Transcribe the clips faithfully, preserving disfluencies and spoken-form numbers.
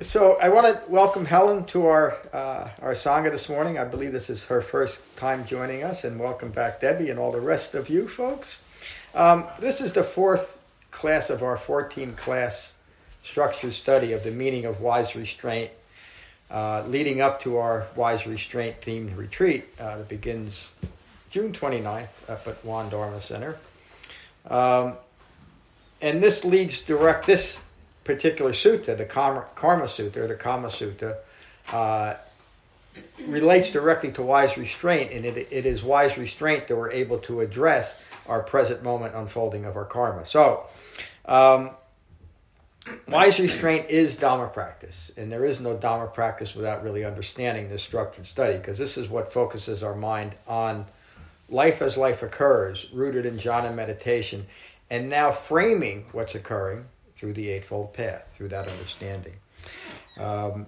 So I want to welcome Helen to our uh, our Sangha this morning. I believe this is her first time joining us, and welcome back, Debbie, and all the rest of you folks. Um, this is the fourth class of our fourteen-class structured study of the meaning of wise restraint, uh, leading up to our wise restraint-themed retreat uh, that begins June twenty-ninth up at Juan Dharma Center. Um, and this leads direct this... particular sutta, the Kamma, Kamma Sutta, or the Kamma Sutta, uh, relates directly to wise restraint, and it, it is wise restraint that we're able to address our present moment unfolding of our karma. So, um, wise restraint is Dhamma practice, and there is no Dhamma practice without really understanding this structured study, because this is what focuses our mind on life as life occurs, rooted in jhana meditation, and now framing what's occurring through the Eightfold Path, through that understanding. Um,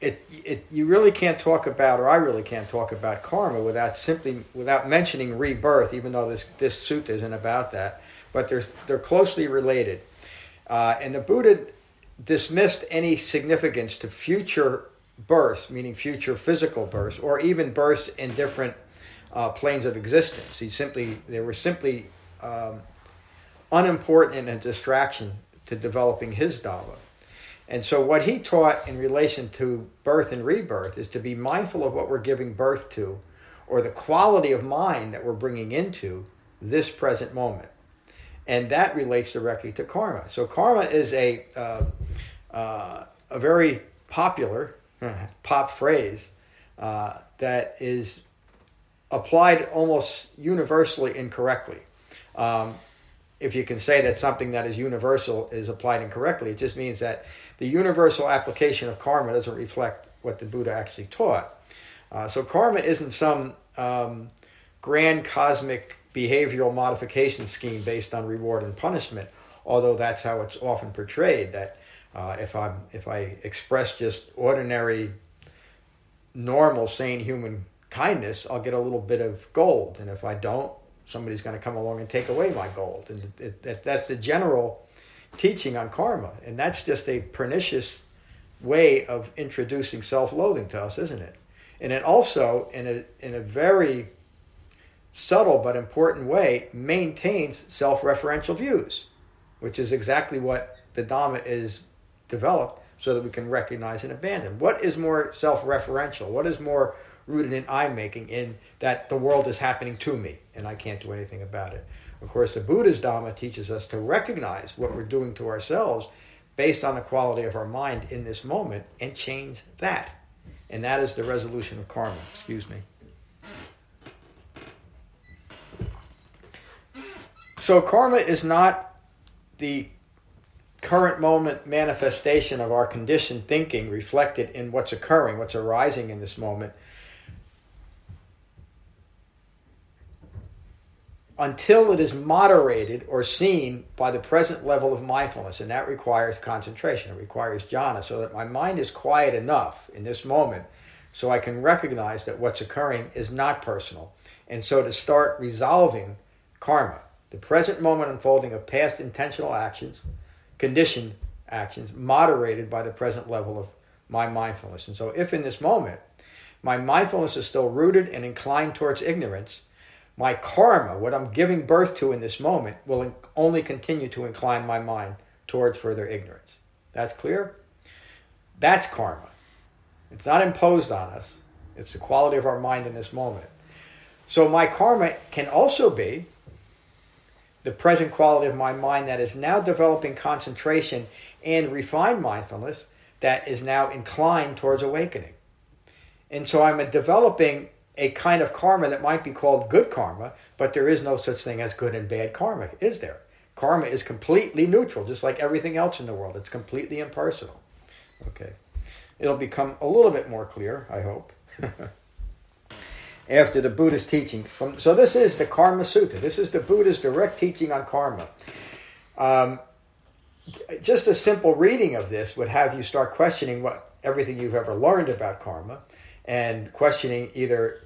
it, it, you really can't talk about, or I really can't talk about karma without simply, without mentioning rebirth, even though this, this sutta isn't about that, but they're, they're closely related. Uh, and the Buddha dismissed any significance to future births, meaning future physical births, or even births in different uh, planes of existence. He simply, they were simply... Um, unimportant and a distraction to developing his Dhamma. And so what he taught in relation to birth and rebirth is to be mindful of what we're giving birth to, or the quality of mind that we're bringing into this present moment. And that relates directly to karma. So karma is a uh, uh, a very popular pop phrase uh, that is applied almost universally incorrectly. Um, If you can say that something that is universal is applied incorrectly, it just means that the universal application of karma doesn't reflect what the Buddha actually taught. Uh, so karma isn't some um, grand cosmic behavioral modification scheme based on reward and punishment, although that's how it's often portrayed, that uh, if I'm if I express just ordinary, normal, sane human kindness, I'll get a little bit of gold, and if I don't, somebody's going to come along and take away my gold. And it, it, that's the general teaching on karma. And that's just a pernicious way of introducing self-loathing to us, isn't it? And it also, in a, in a very subtle but important way, maintains self-referential views, which is exactly what the Dhamma is developed so that we can recognize and abandon. What is more self-referential? What is more rooted in I-making, in that the world is happening to me and I can't do anything about it? Of course, the Buddha's Dhamma teaches us to recognize what we're doing to ourselves based on the quality of our mind in this moment and change that. And that is the resolution of karma. Excuse me. So karma is not the current moment manifestation of our conditioned thinking reflected in what's occurring, what's arising in this moment, until it is moderated or seen by the present level of mindfulness. And that requires concentration. It requires jhana, so that my mind is quiet enough in this moment so I can recognize that what's occurring is not personal. And so to start resolving karma, the present moment unfolding of past intentional actions, conditioned actions, moderated by the present level of my mindfulness. And so if in this moment my mindfulness is still rooted and inclined towards ignorance, my karma, what I'm giving birth to in this moment, will only continue to incline my mind towards further ignorance. That's clear? That's karma. It's not imposed on us. It's the quality of our mind in this moment. So my karma can also be the present quality of my mind that is now developing concentration and refined mindfulness that is now inclined towards awakening. And so I'm developing a kind of karma that might be called good karma, but there is no such thing as good and bad karma, is there? Karma is completely neutral, just like everything else in the world. It's completely impersonal. Okay. It'll become a little bit more clear, I hope. after the Buddha's teachings. From, so this is the Karma Sutta. This is the Buddha's direct teaching on karma. Um, just a simple reading of this would have you start questioning what everything you've ever learned about karma and questioning either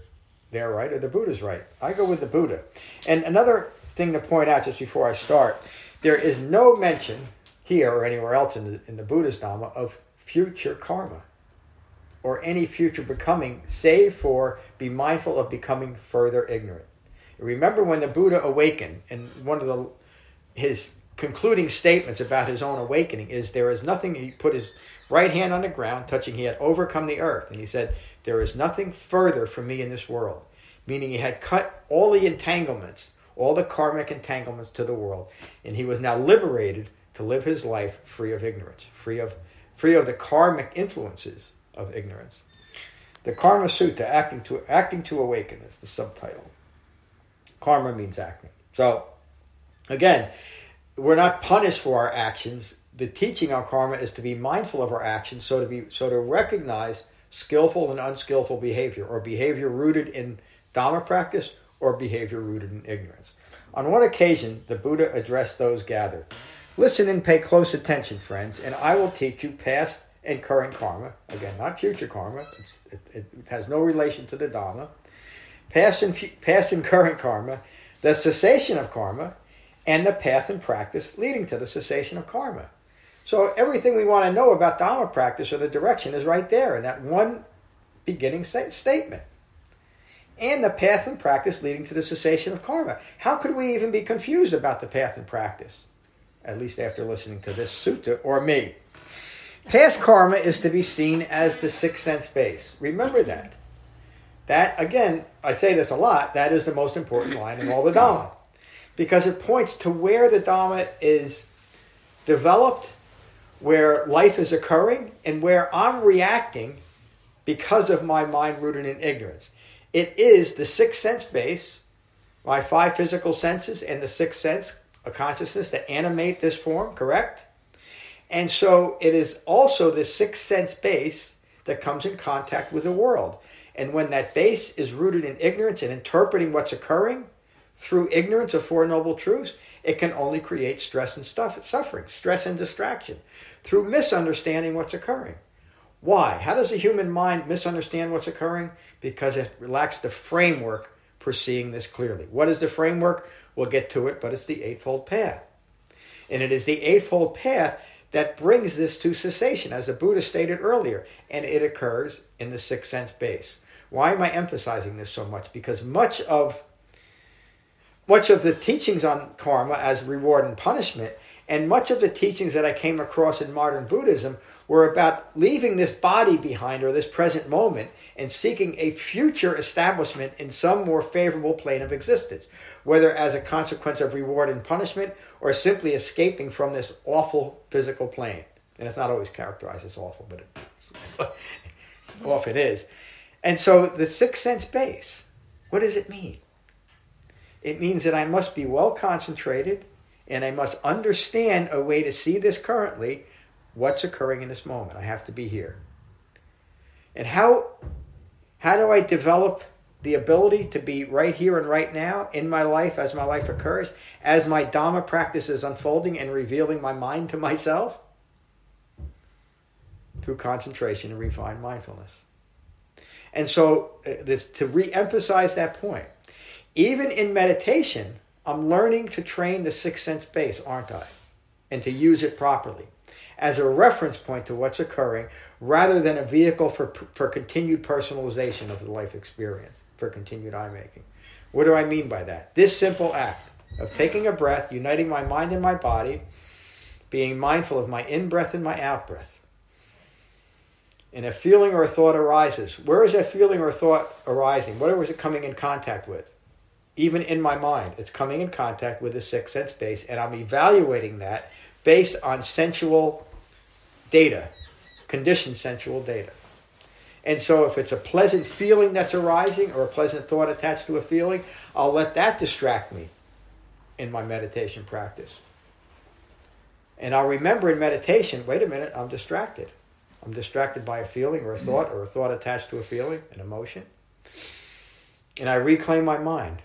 they're right or the Buddha's right. I go with the Buddha. And another thing to point out just before I start, there is no mention here or anywhere else in the, in the Buddha's Dhamma of future karma or any future becoming, save for be mindful of becoming further ignorant. Remember when the Buddha awakened, and one of the his concluding statements about his own awakening is there is nothing, he put his right hand on the ground, touching he had overcome the earth, and he said, there is nothing further for me in this world, meaning he had cut all the entanglements, all the karmic entanglements to the world, and he was now liberated to live his life free of ignorance, free of free of the karmic influences of ignorance. The Karma Sutta, Acting to Acting to Awaken, is the subtitle. Karma means acting. So, again, we're not punished for our actions. The teaching on karma is to be mindful of our actions, so to be so to recognize skillful and unskillful behavior, or behavior rooted in Dhamma practice, or behavior rooted in ignorance. On one occasion, the Buddha addressed those gathered. Listen and pay close attention, friends, and I will teach you past and current karma. Again, not future karma. It, it, it has no relation to the Dhamma. Past and, past and current karma, the cessation of karma, and the path and practice leading to the cessation of karma. So everything we want to know about Dhamma practice or the direction is right there in that one beginning statement. And the path and practice leading to the cessation of karma. How could we even be confused about the path and practice? At least after listening to this sutta or me. Past karma is to be seen as the sixth sense base. Remember that. That, again, I say this a lot, that is the most important line in all the Dhamma. Because it points to where the Dhamma is developed, where life is occurring, and where I'm reacting because of my mind rooted in ignorance. It is the sixth sense base, my five physical senses and the sixth sense of consciousness that animate this form, correct? And so it is also the sixth sense base that comes in contact with the world. And when that base is rooted in ignorance and interpreting what's occurring through ignorance of Four Noble Truths, it can only create stress and stuff, suffering, stress and distraction through misunderstanding what's occurring. Why? How does the human mind misunderstand what's occurring? Because it lacks the framework for seeing this clearly. What is the framework? We'll get to it, but it's the Eightfold Path. And it is the Eightfold Path that brings this to cessation, as the Buddha stated earlier, and it occurs in the sixth sense base. Why am I emphasizing this so much? Because much of much of the teachings on karma as reward and punishment, and much of the teachings that I came across in modern Buddhism were about leaving this body behind or this present moment and seeking a future establishment in some more favorable plane of existence, whether as a consequence of reward and punishment or simply escaping from this awful physical plane. And it's not always characterized as awful, but it often is. And so the sixth sense base, what does it mean? It means that I must be well concentrated and I must understand a way to see this currently, what's occurring in this moment. I have to be here. And how, how do I develop the ability to be right here and right now in my life as my life occurs, as my Dhamma practice is unfolding and revealing my mind to myself? Through concentration and refined mindfulness. And so this, to re-emphasize that point, even in meditation, I'm learning to train the sixth sense base, aren't I? And to use it properly as a reference point to what's occurring rather than a vehicle for for continued personalization of the life experience, for continued eye-making. What do I mean by that? This simple act of taking a breath, uniting my mind and my body, being mindful of my in-breath and my out-breath. And a feeling or a thought arises. Where is that feeling or thought arising? What is it coming in contact with? Even in my mind, it's coming in contact with the sixth sense base, and I'm evaluating that based on sensual data, conditioned sensual data. And so if it's a pleasant feeling that's arising or a pleasant thought attached to a feeling, I'll let that distract me in my meditation practice. And I'll remember in meditation, wait a minute, I'm distracted. I'm distracted by a feeling or a thought or a thought attached to a feeling, an emotion. And I reclaim my mind.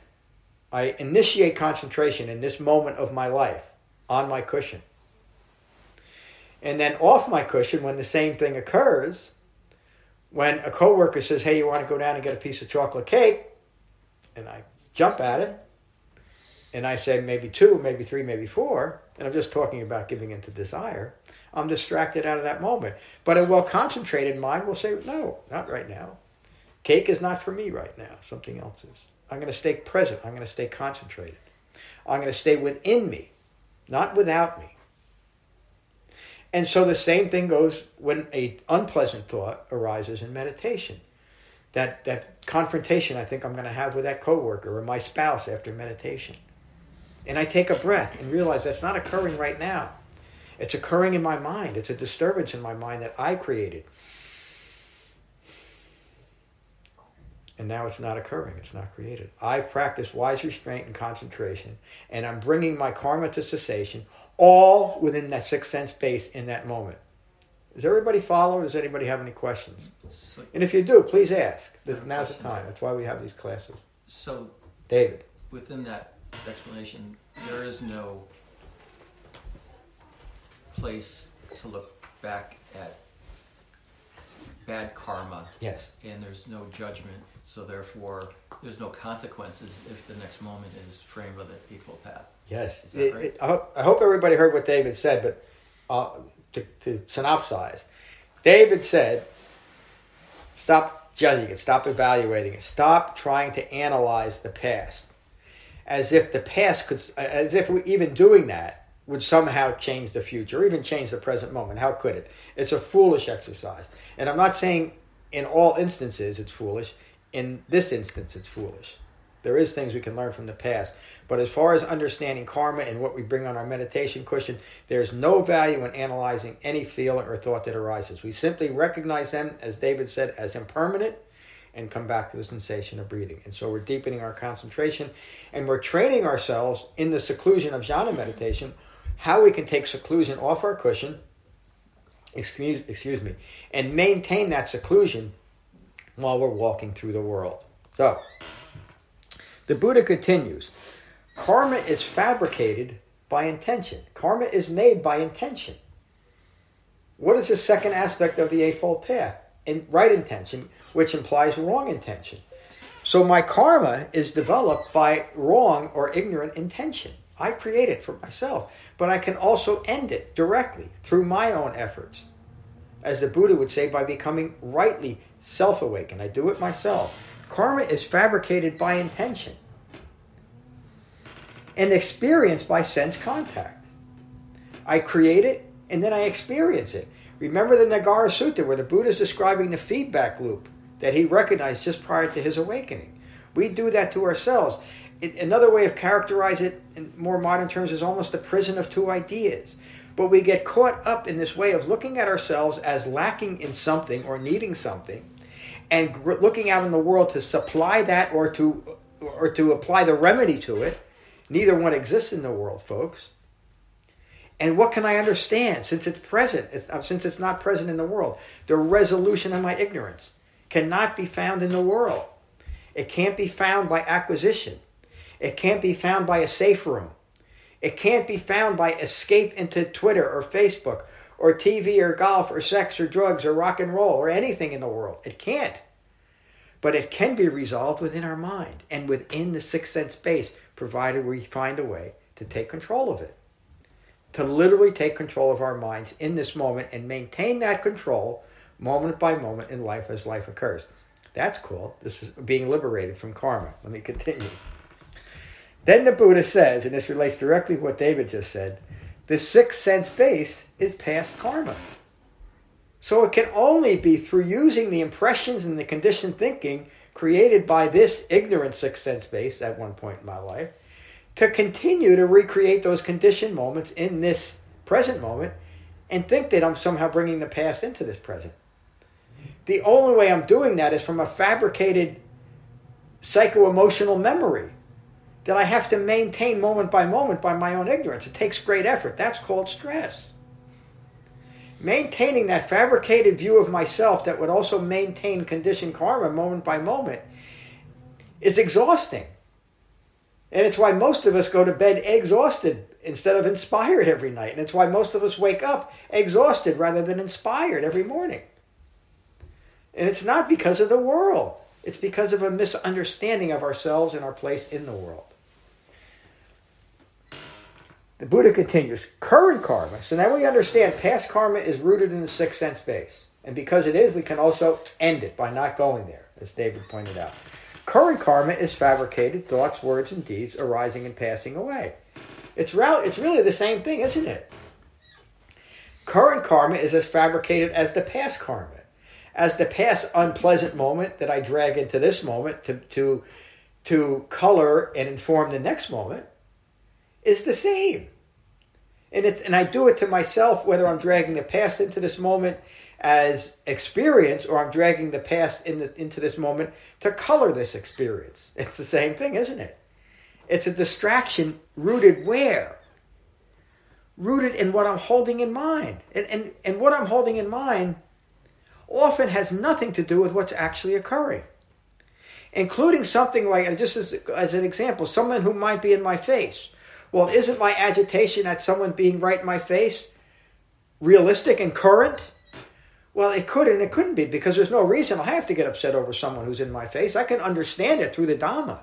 I initiate concentration in this moment of my life on my cushion. And then off my cushion, when the same thing occurs, when a coworker says, hey, you want to go down and get a piece of chocolate cake? And I jump at it. And I say maybe two, maybe three, maybe four. And I'm just talking about giving into desire. I'm distracted out of that moment. But a well-concentrated mind will say, no, not right now. Cake is not for me right now. Something else is. I'm going to stay present. I'm going to stay concentrated. I'm going to stay within me, not without me. And so the same thing goes when an unpleasant thought arises in meditation. That, that confrontation I think I'm going to have with that coworker or my spouse after meditation. And I take a breath and realize that's not occurring right now. It's occurring in my mind. It's a disturbance in my mind that I created. And now it's not occurring. It's not created. I've practiced wise restraint and concentration, and I'm bringing my karma to cessation, all within that sixth sense base in that moment. Does everybody follow? Does anybody have any questions? So, and if you do, please ask. Now's the time. That's why we have these classes. So, David. Within that explanation, there is no place to look back at bad karma. Yes. And there's no judgment, so therefore there's no consequences if the next moment is framed by the Eightfold Path. Yes. Is that it, right? It, I, hope, I hope everybody heard what David said, but uh, to, to synopsize, David said, stop judging it, stop evaluating it, stop trying to analyze the past, as if the past could, as if we, even doing that would somehow change the future, or even change the present moment. How could it? It's a foolish exercise. And I'm not saying in all instances it's foolish. In this instance, it's foolish. There is things we can learn from the past. But as far as understanding karma and what we bring on our meditation cushion, there's no value in analyzing any feeling or thought that arises. We simply recognize them, as David said, as impermanent, and come back to the sensation of breathing. And so we're deepening our concentration, and we're training ourselves in the seclusion of jhana meditation, how we can take seclusion off our cushion, excuse, excuse me, and maintain that seclusion while we're walking through the world. So, the Buddha continues, karma is fabricated by intention. Karma is made by intention. What is the second aspect of the Eightfold Path? In right intention, which implies wrong intention. So my karma is developed by wrong or ignorant intention. I create it for myself, but I can also end it directly through my own efforts. As the Buddha would say, by becoming rightly self-awakened. I do it myself. Karma is fabricated by intention and experienced by sense contact. I create it and then I experience it. Remember the Nagara Sutta where the Buddha is describing the feedback loop that he recognized just prior to his awakening. We do that to ourselves. Another way of characterizing it in more modern terms is almost the prison of two ideas. But we get caught up in this way of looking at ourselves as lacking in something or needing something, and looking out in the world to supply that or to or to apply the remedy to it. Neither one exists in the world, folks. And what can I understand since it's present, since it's not present in the world? The resolution of my ignorance cannot be found in the world. It can't be found by acquisition. It can't be found by a safe room. It can't be found by escape into Twitter or Facebook or T V or golf or sex or drugs or rock and roll or anything in the world. It can't. But it can be resolved within our mind and within the sixth sense space, provided we find a way to take control of it. To literally take control of our minds in this moment and maintain that control moment by moment in life as life occurs. That's cool. This is being liberated from karma. Let me continue. Then the Buddha says, and this relates directly to what David just said, the sixth sense base is past karma. So it can only be through using the impressions and the conditioned thinking created by this ignorant sixth sense base at one point in my life to continue to recreate those conditioned moments in this present moment and think that I'm somehow bringing the past into this present. The only way I'm doing that is from a fabricated psycho-emotional memory that I have to maintain moment by moment by my own ignorance. It takes great effort. That's called stress. maintaining that fabricated view of myself that would also maintain conditioned karma moment by moment is exhausting. And it's why most of us go to bed exhausted instead of inspired every night. And it's why most of us wake up exhausted rather than inspired every morning. And it's not because of the world. It's because of a misunderstanding of ourselves and our place in the world. The Buddha continues, current karma. So now we understand past karma is rooted in the sixth sense base. And because it is, we can also end it by not going there, as David pointed out. Current karma is fabricated thoughts, words, and deeds arising and passing away. It's really the same thing, isn't it? Current karma is as fabricated as the past karma, as the past unpleasant moment that I drag into this moment to, to, to color and inform the next moment is the same. And, it's, and I do it to myself whether I'm dragging the past into this moment as experience, or I'm dragging the past in the, into this moment to color this experience. It's the same thing, isn't it? It's a distraction rooted where? Rooted in what I'm holding in mind. And, and, and what I'm holding in mind often has nothing to do with what's actually occurring. Including something like, just as, as an example, someone who might be in my face. Well, isn't my agitation at someone being right in my face realistic and current? Well, it could and it couldn't be, because there's no reason I have to get upset over someone who's in my face. I can understand it through the Dhamma.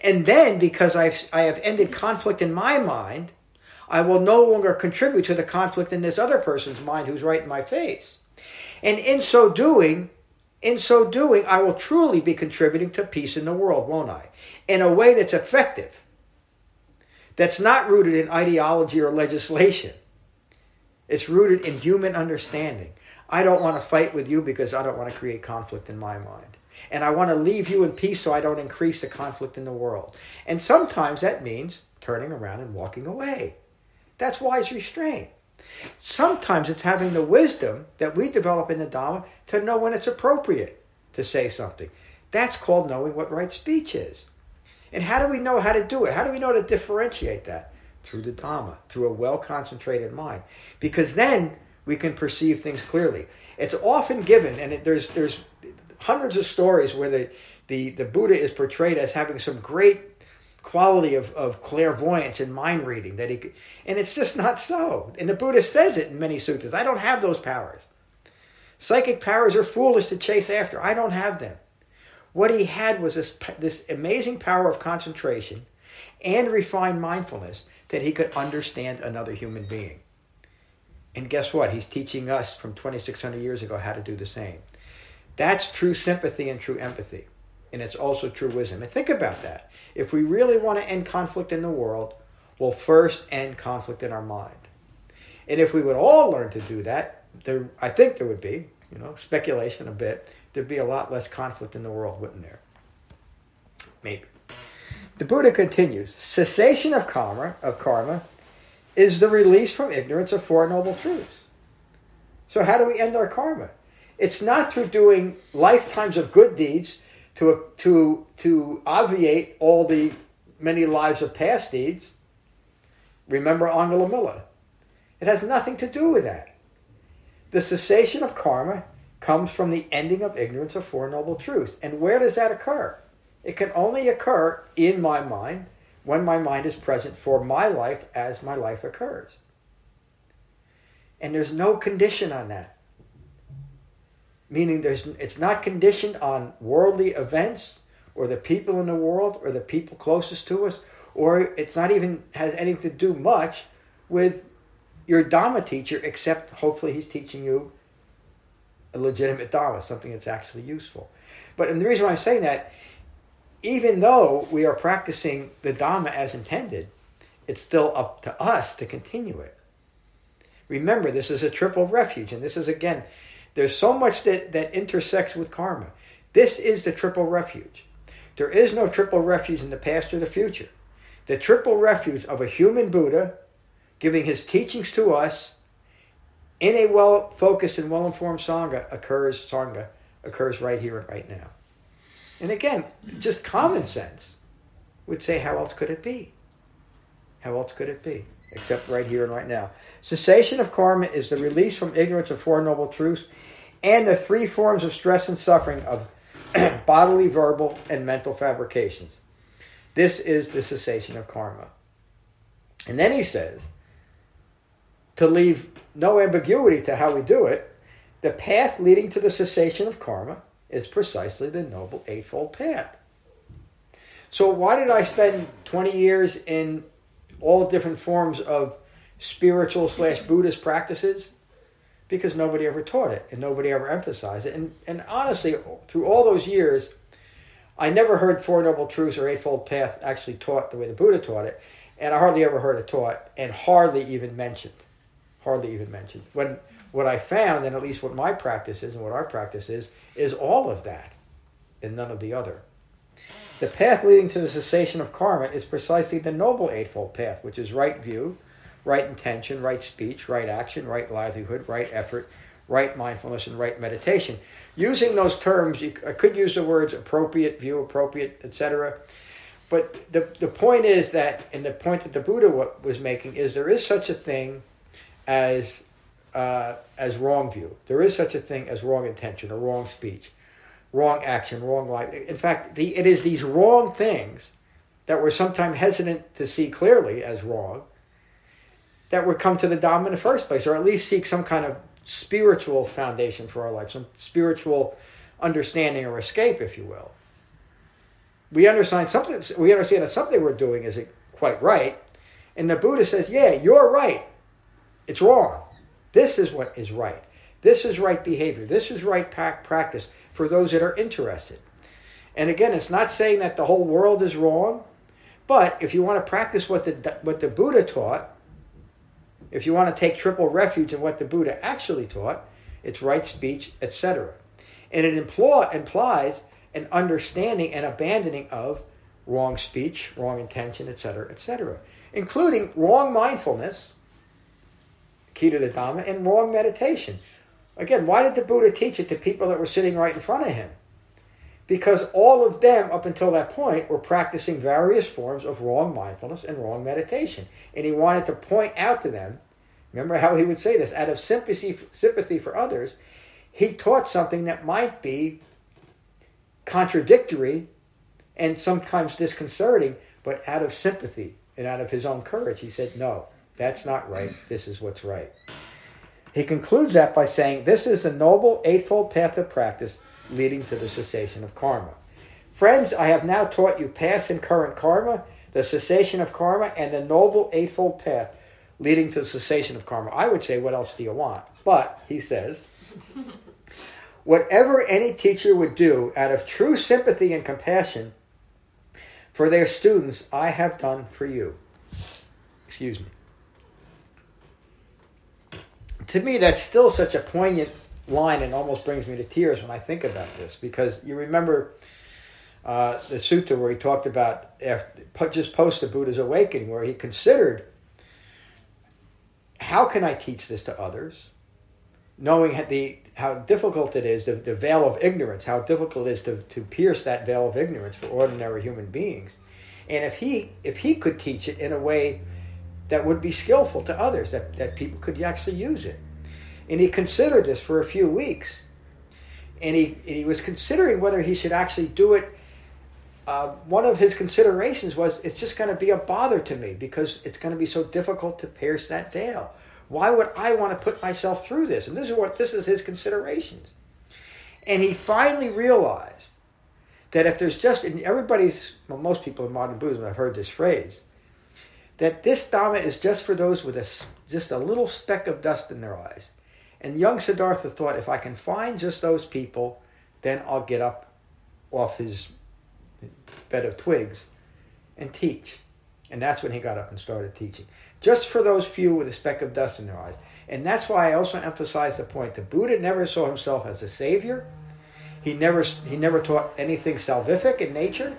And then, because I've, I have ended conflict in my mind, I will no longer contribute to the conflict in this other person's mind who's right in my face. And in so doing, in so doing, I will truly be contributing to peace in the world, won't I? In a way that's effective, that's not rooted in ideology or legislation. It's rooted in human understanding. I don't want to fight with you because I don't want to create conflict in my mind. And I want to leave you in peace so I don't increase the conflict in the world. And sometimes that means turning around and walking away. That's wise restraint. Sometimes it's having the wisdom that we develop in the Dhamma to know when it's appropriate to say something. That's called knowing what right speech is. And how do we know how to do it? How do we know to differentiate that? Through the Dhamma, through a well-concentrated mind. Because then we can perceive things clearly. It's often given, and it, there's there's hundreds of stories where the, the, the Buddha is portrayed as having some great quality of, of clairvoyance and mind reading. that he could, And it's just not so. And the Buddha says it in many suttas. I don't have those powers. Psychic powers are foolish to chase after. I don't have them. What he had was this this amazing power of concentration and refined mindfulness that he could understand another human being. And guess what? He's teaching us from twenty-six hundred years ago how to do the same. That's true sympathy and true empathy. And it's also true wisdom. And think about that. If we really want to end conflict in the world, we'll first end conflict in our mind. And if we would all learn to do that, there, I think there would be, you know, speculation a bit, there'd be a lot less conflict in the world, wouldn't there? Maybe. The Buddha continues, cessation of karma, of karma is the release from ignorance of Four Noble Truths. So how do we end our karma? It's not through doing lifetimes of good deeds to, to, to obviate all the many lives of past deeds. Remember Angulimala. It has nothing to do with that. The cessation of karma comes from the ending of ignorance of Four Noble Truths. And where does that occur? It can only occur in my mind when my mind is present for my life as my life occurs. And there's no condition on that. Meaning there's it's not conditioned on worldly events or the people in the world or the people closest to us, or it's not even has anything to do much with your Dhamma teacher, except hopefully he's teaching you a legitimate Dhamma, something that's actually useful. But and the reason why I'm saying that, even though we are practicing the Dhamma as intended, it's still up to us to continue it. Remember, this is a triple refuge, and this is, again, there's so much that, that intersects with karma. This is the triple refuge. There is no triple refuge in the past or the future. The triple refuge of a human Buddha giving his teachings to us in a well-focused and well-informed Sangha occurs, Sangha occurs right here and right now. And again, just common sense would say, how else could it be? How else could it be? except right here and right now. Cessation of karma is the release from ignorance of Four Noble Truths and the three forms of stress and suffering of bodily, verbal, and mental fabrications. This is the cessation of karma. And then he says, to leave no ambiguity to how we do it, the path leading to the cessation of karma is precisely the Noble Eightfold Path. So why did I spend twenty years in all different forms of spiritual slash Buddhist practices? Because nobody ever taught it and nobody ever emphasized it. And, and honestly, through all those years, I never heard Four Noble Truths or Eightfold Path actually taught the way the Buddha taught it. And I hardly ever heard it taught and hardly even mentioned. Hardly even mentioned. When what I found, and at least what my practice is and what our practice is, is all of that and none of the other. The path leading to the cessation of karma is precisely the Noble Eightfold Path, which is right view, right intention, right speech, right action, right livelihood, right effort, right mindfulness, and right meditation. Using those terms, you, I could use the words appropriate view, appropriate, et cetera. But the, the point is that, and the point that the Buddha was making, is there is such a thing as uh, as wrong view. There is such a thing as wrong intention or wrong speech, wrong action, wrong life. In fact, the, it is these wrong things that we're sometimes hesitant to see clearly as wrong that would come to the Dhamma in the first place, or at least seek some kind of spiritual foundation for our life, some spiritual understanding or escape, if you will. We understand something. We understand that something we're doing isn't quite right, and the Buddha says, yeah, you're right. It's wrong. This is what is right. This is right behavior. This is right practice for those that are interested. And again, it's not saying that the whole world is wrong, but if you want to practice what the what the Buddha taught, if you want to take triple refuge in what the Buddha actually taught, it's right speech, et cetera. And it impl- implies an understanding and abandoning of wrong speech, wrong intention, et cetera, et cetera, including wrong mindfulness, key to the Dhamma, and wrong meditation. Again, why did the Buddha teach it to people that were sitting right in front of him? Because all of them, up until that point, were practicing various forms of wrong mindfulness and wrong meditation. And he wanted to point out to them, remember how he would say this, out of sympathy, sympathy for others, he taught something that might be contradictory and sometimes disconcerting, but out of sympathy and out of his own courage, he said, no, that's not right. This is what's right. He concludes that by saying, this is the Noble Eightfold Path of practice leading to the cessation of karma. Friends, I have now taught you past and current karma, the cessation of karma, and the Noble Eightfold Path leading to the cessation of karma. I would say, what else do you want? But, he says, whatever any teacher would do out of true sympathy and compassion for their students, I have done for you. Excuse me. To me, that's still such a poignant line and almost brings me to tears when I think about this, because you remember uh, the sutta where he talked about after, just post the Buddha's awakening, where he considered, how can I teach this to others? Knowing how, the, how difficult it is, the, the veil of ignorance, how difficult it is to, to pierce that veil of ignorance for ordinary human beings. And if he if he could teach it in a way that would be skillful to others, that, that people could actually use it. And he considered this for a few weeks. And he and he was considering whether he should actually do it. Uh, one of his considerations was, it's just going to be a bother to me because it's going to be so difficult to pierce that veil. Why would I want to put myself through this? And this is what this is his considerations. And he finally realized that if there's just, and everybody's, well, most people in modern Buddhism have heard this phrase, that this Dhamma is just for those with a, just a little speck of dust in their eyes. And young Siddhartha thought, if I can find just those people, then I'll get up off his bed of twigs and teach. And that's when he got up and started teaching. Just for those few with a speck of dust in their eyes. And that's why I also emphasize the point. The Buddha never saw himself as a savior. He never, he never taught anything salvific in nature.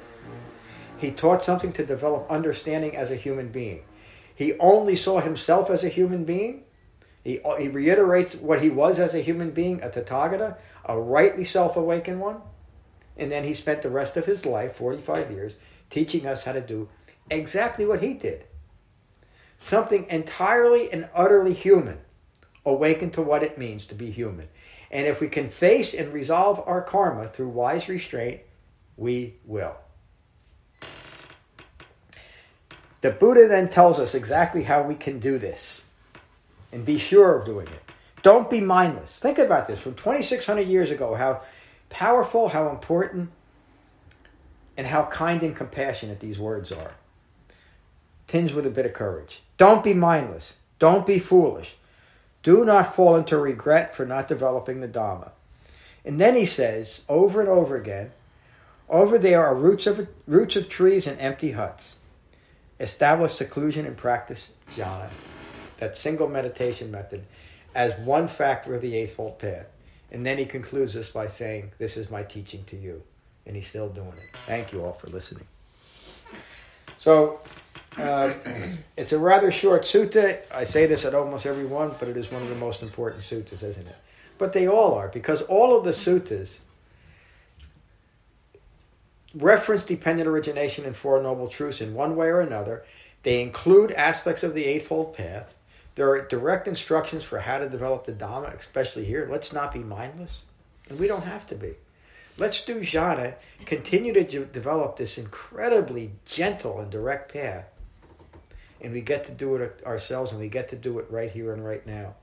He taught something to develop understanding as a human being. He only saw himself as a human being. He, he reiterates what he was as a human being, a Tathagata, a rightly self-awakened one. And then he spent the rest of his life, forty-five years, teaching us how to do exactly what he did. something entirely and utterly human, awaken to what it means to be human. And if we can face and resolve our karma through wise restraint, we will. The Buddha then tells us exactly how we can do this and be sure of doing it. Don't be mindless. Think about this from twenty-six hundred years ago, how powerful, how important, and how kind and compassionate these words are. Tinged with a bit of courage. Don't be mindless. Don't be foolish. Do not fall into regret for not developing the Dhamma. And then he says, over and over again, over there are roots of, roots of trees and empty huts. Establish seclusion and practice jhana, that single meditation method, as one factor of the Eightfold Path. And then he concludes this by saying, this is my teaching to you. And he's still doing it. Thank you all for listening. So, uh, it's a rather short sutta. I say this at almost every one, but it is one of the most important suttas, isn't it? But they all are, because all of the suttas reference dependent origination and Four Noble Truths in one way or another. They include aspects of the Eightfold Path. There are direct instructions for how to develop the Dhamma, especially here. Let's not be mindless. And we don't have to be. Let's do jhana, continue to ju- develop this incredibly gentle and direct path. And we get to do it ourselves, and we get to do it right here and right now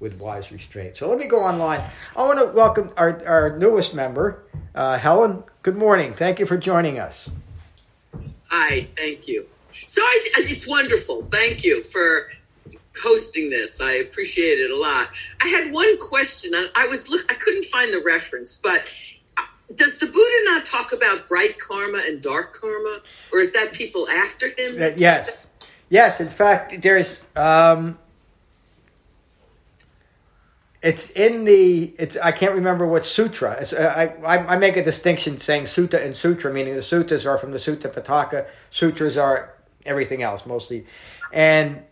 with wise restraint. So let me go online. I want to welcome our, our newest member, uh, Helen. Good morning. Thank you for joining us. Hi, thank you. So I, it's wonderful. Thank you for hosting this. I appreciate it a lot. I had one question. I, I was look, I couldn't find the reference, but does the Buddha not talk about bright karma and dark karma, or is that people after him? That, yes, that? yes. In fact, there's. Um, it's in the. It's I can't remember what sutra. It's, I, I I make a distinction saying sutta and sutra, meaning the suttas are from the Sutta Pitaka. Sutras are everything else mostly, and.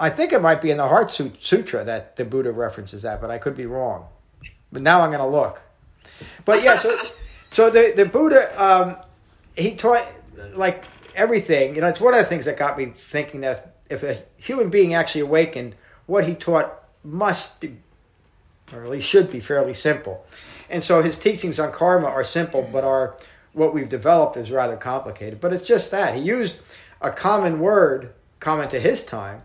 I think it might be in the Heart Sutra that the Buddha references that, but I could be wrong. But now I'm going to look. But yeah, so, so the, the Buddha, um, he taught, like, everything. You know, it's one of the things that got me thinking that if a human being actually awakened, what he taught must be, or at least should be, fairly simple. And so his teachings on karma are simple, but are what we've developed is rather complicated. But it's just that. He used a common word, common to his time,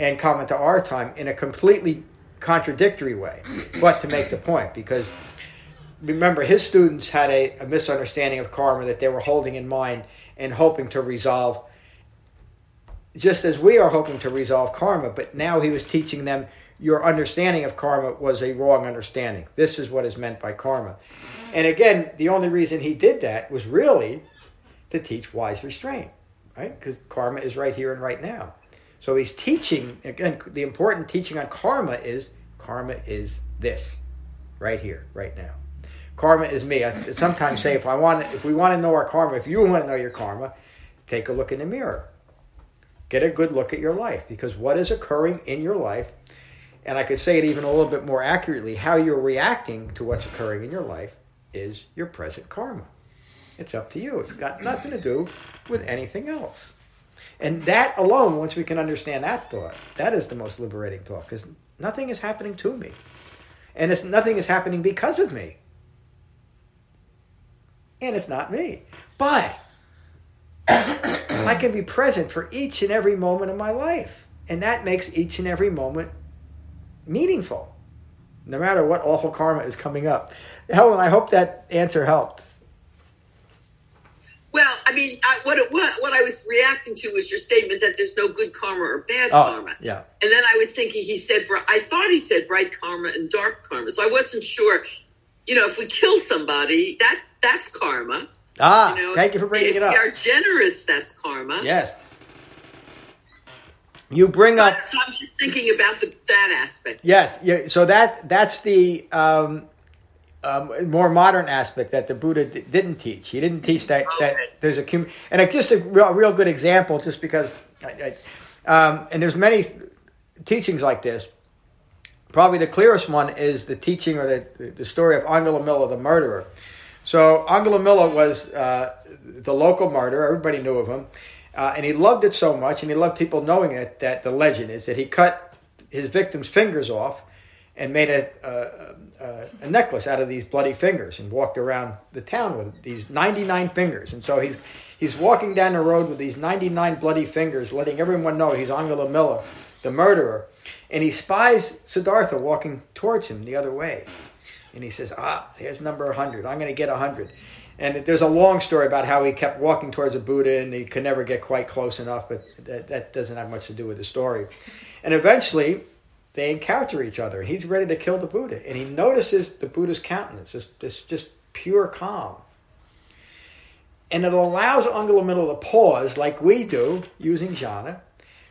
and common to our time in a completely contradictory way, but to make the point, because remember, his students had a, a misunderstanding of karma that they were holding in mind and hoping to resolve, just as we are hoping to resolve karma, but now he was teaching them your understanding of karma was a wrong understanding. This is what is meant by karma. And again, the only reason he did that was really to teach wise restraint, right? Because karma is right here and right now. So he's teaching, again, the important teaching on karma is, karma is this, right here, right now. Karma is me. I sometimes say, if I want, if we want to know our karma, if you want to know your karma, take a look in the mirror. Get a good look at your life, because what is occurring in your life, and I could say it even a little bit more accurately, how you're reacting to what's occurring in your life is your present karma. It's up to you. It's got nothing to do with anything else. And that alone, once we can understand that thought, that is the most liberating thought, because nothing is happening to me. And it's, nothing is happening because of me. And it's not me. But I can be present for each and every moment of my life. And that makes each and every moment meaningful, no matter what awful karma is coming up. Helen, I hope that answer helped. Well, I mean, I, what, it, what what I was reacting to was your statement that there's no good karma or bad oh, karma. Yeah. And then I was thinking he said, I thought he said bright karma and dark karma. So I wasn't sure, you know, if we kill somebody, that that's karma. Ah, you know, thank you for bringing it up. If we are generous, that's karma. Yes. You bring so up... I'm just thinking about the, that aspect. Yes, yeah, so that that's the... Um, Um, more modern aspect that the Buddha d- didn't teach. He didn't teach that, that there's a... And a, just a real, real good example, just because... I, I, um, and there's many teachings like this. Probably the clearest one is the teaching or the, the story of Angulimala, the murderer. So Angulimala was uh, the local murderer. Everybody knew of him. Uh, and he loved it so much, and he loved people knowing it, that the legend is that he cut his victims' fingers off and made a, a, a, a necklace out of these bloody fingers and walked around the town with these ninety-nine fingers. And so he's he's walking down the road with these ninety-nine bloody fingers, letting everyone know he's Angulimala, the murderer. And he spies Siddhartha walking towards him the other way. And he says, ah, there's number one hundred. I'm going to get one hundred. And there's a long story about how he kept walking towards a Buddha and he could never get quite close enough, but that, that doesn't have much to do with the story. And eventually, they encounter each other. He's ready to kill the Buddha. And he notices the Buddha's countenance, this, this just pure calm. And it allows Angulimala to pause, like we do, using jhana,